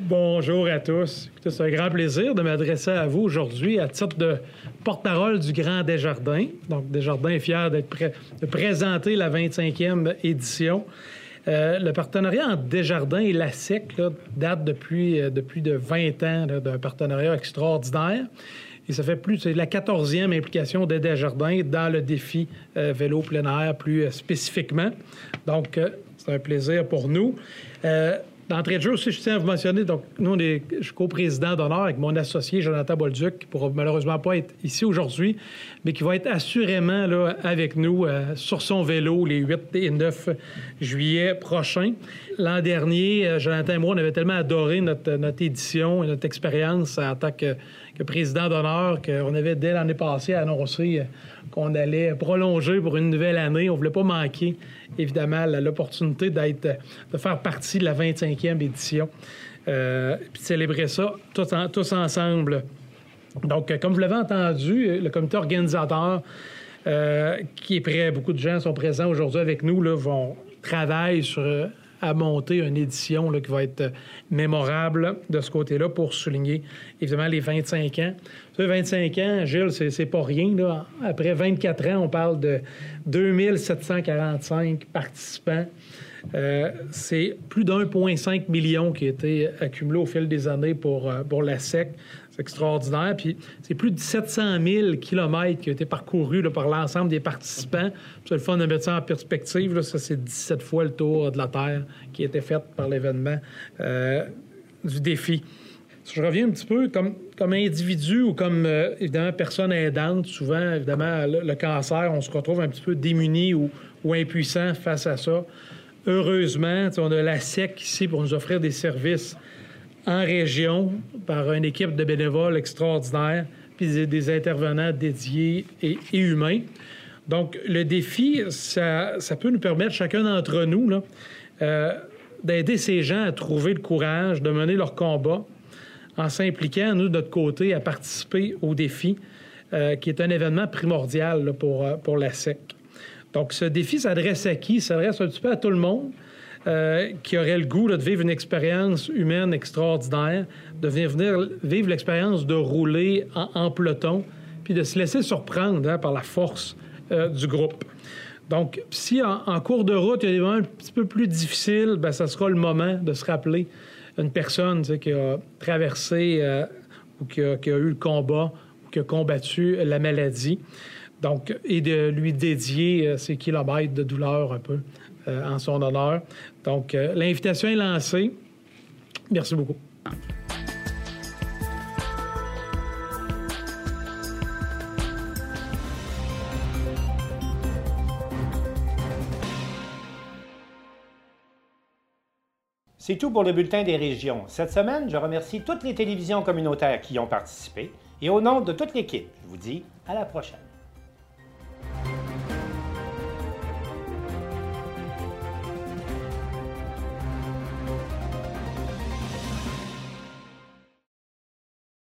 Bonjour à tous. Écoutez, c'est un grand plaisir de m'adresser à vous aujourd'hui à titre de porte-parole du Grand Desjardins. Donc, Desjardins est fier d'être de présenter la 25e édition. Le partenariat entre Desjardins et la SEC là, date depuis de 20 ans d'un partenariat extraordinaire. Et ça fait plus, c'est la 14e implication de Desjardins dans le défi vélo plein air plus spécifiquement. Donc, c'est un plaisir pour nous. D'entrée de jeu aussi, je tiens à vous mentionner, donc nous, je suis co-président d'honneur avec mon associé Jonathan Bolduc, qui ne pourra malheureusement pas être ici aujourd'hui, mais qui va être assurément là, avec nous sur son vélo les 8 et 9 juillet prochains. L'an dernier, Jonathan et moi, on avait tellement adoré notre édition et notre expérience en tant que président d'honneur qu'on avait, dès l'année passée, annoncé qu'on allait prolonger pour une nouvelle année. On ne voulait pas manquer, évidemment, l'opportunité de faire partie de la 25e édition puis célébrer ça tous ensemble. Donc, comme vous l'avez entendu, le comité organisateur qui est prêt, beaucoup de gens sont présents aujourd'hui avec nous, là, vont travailler à monter une édition là, qui va être mémorable de ce côté-là pour souligner, évidemment, les 25 ans. Ça, 25 ans, Gilles, c'est pas rien, là. Après 24 ans, on parle de 2745 participants. C'est plus d'1,5 million qui a été accumulé au fil des années pour la SEC. C'est extraordinaire. Puis c'est plus de 700 000 kilomètres qui ont été parcourus là, par l'ensemble des participants. C'est le fun de mettre ça en perspective. Là, ça, c'est 17 fois le tour de la Terre qui a été fait par l'événement du défi. Je reviens un petit peu comme individu ou comme, évidemment, personne aidante. Souvent, évidemment, le cancer, on se retrouve un petit peu démuni ou impuissant face à ça. Heureusement, on a la SEC ici pour nous offrir des services en région par une équipe de bénévoles extraordinaire, puis des intervenants dédiés et humains. Donc, le défi, ça peut nous permettre, chacun d'entre nous, là, d'aider ces gens à trouver le courage de mener leur combat en s'impliquant, nous, de notre côté, à participer au défi, qui est un événement primordial là, pour la SEC. Donc, ce défi s'adresse à qui? Il s'adresse un petit peu à tout le monde qui aurait le goût là, de vivre une expérience humaine extraordinaire, de venir vivre l'expérience de rouler en peloton, puis de se laisser surprendre par la force du groupe. Donc, si en cours de route, il y a des moments un petit peu plus difficiles, bien, ça sera le moment de se rappeler une personne qui a traversé ou qui a eu le combat ou qui a combattu la maladie. Donc, et de lui dédier ses kilomètres de douleur un peu en son honneur. Donc, l'invitation est lancée. Merci beaucoup. C'est tout pour le bulletin des régions. Cette semaine, je remercie toutes les télévisions communautaires qui y ont participé. Et au nom de toute l'équipe, je vous dis à la prochaine.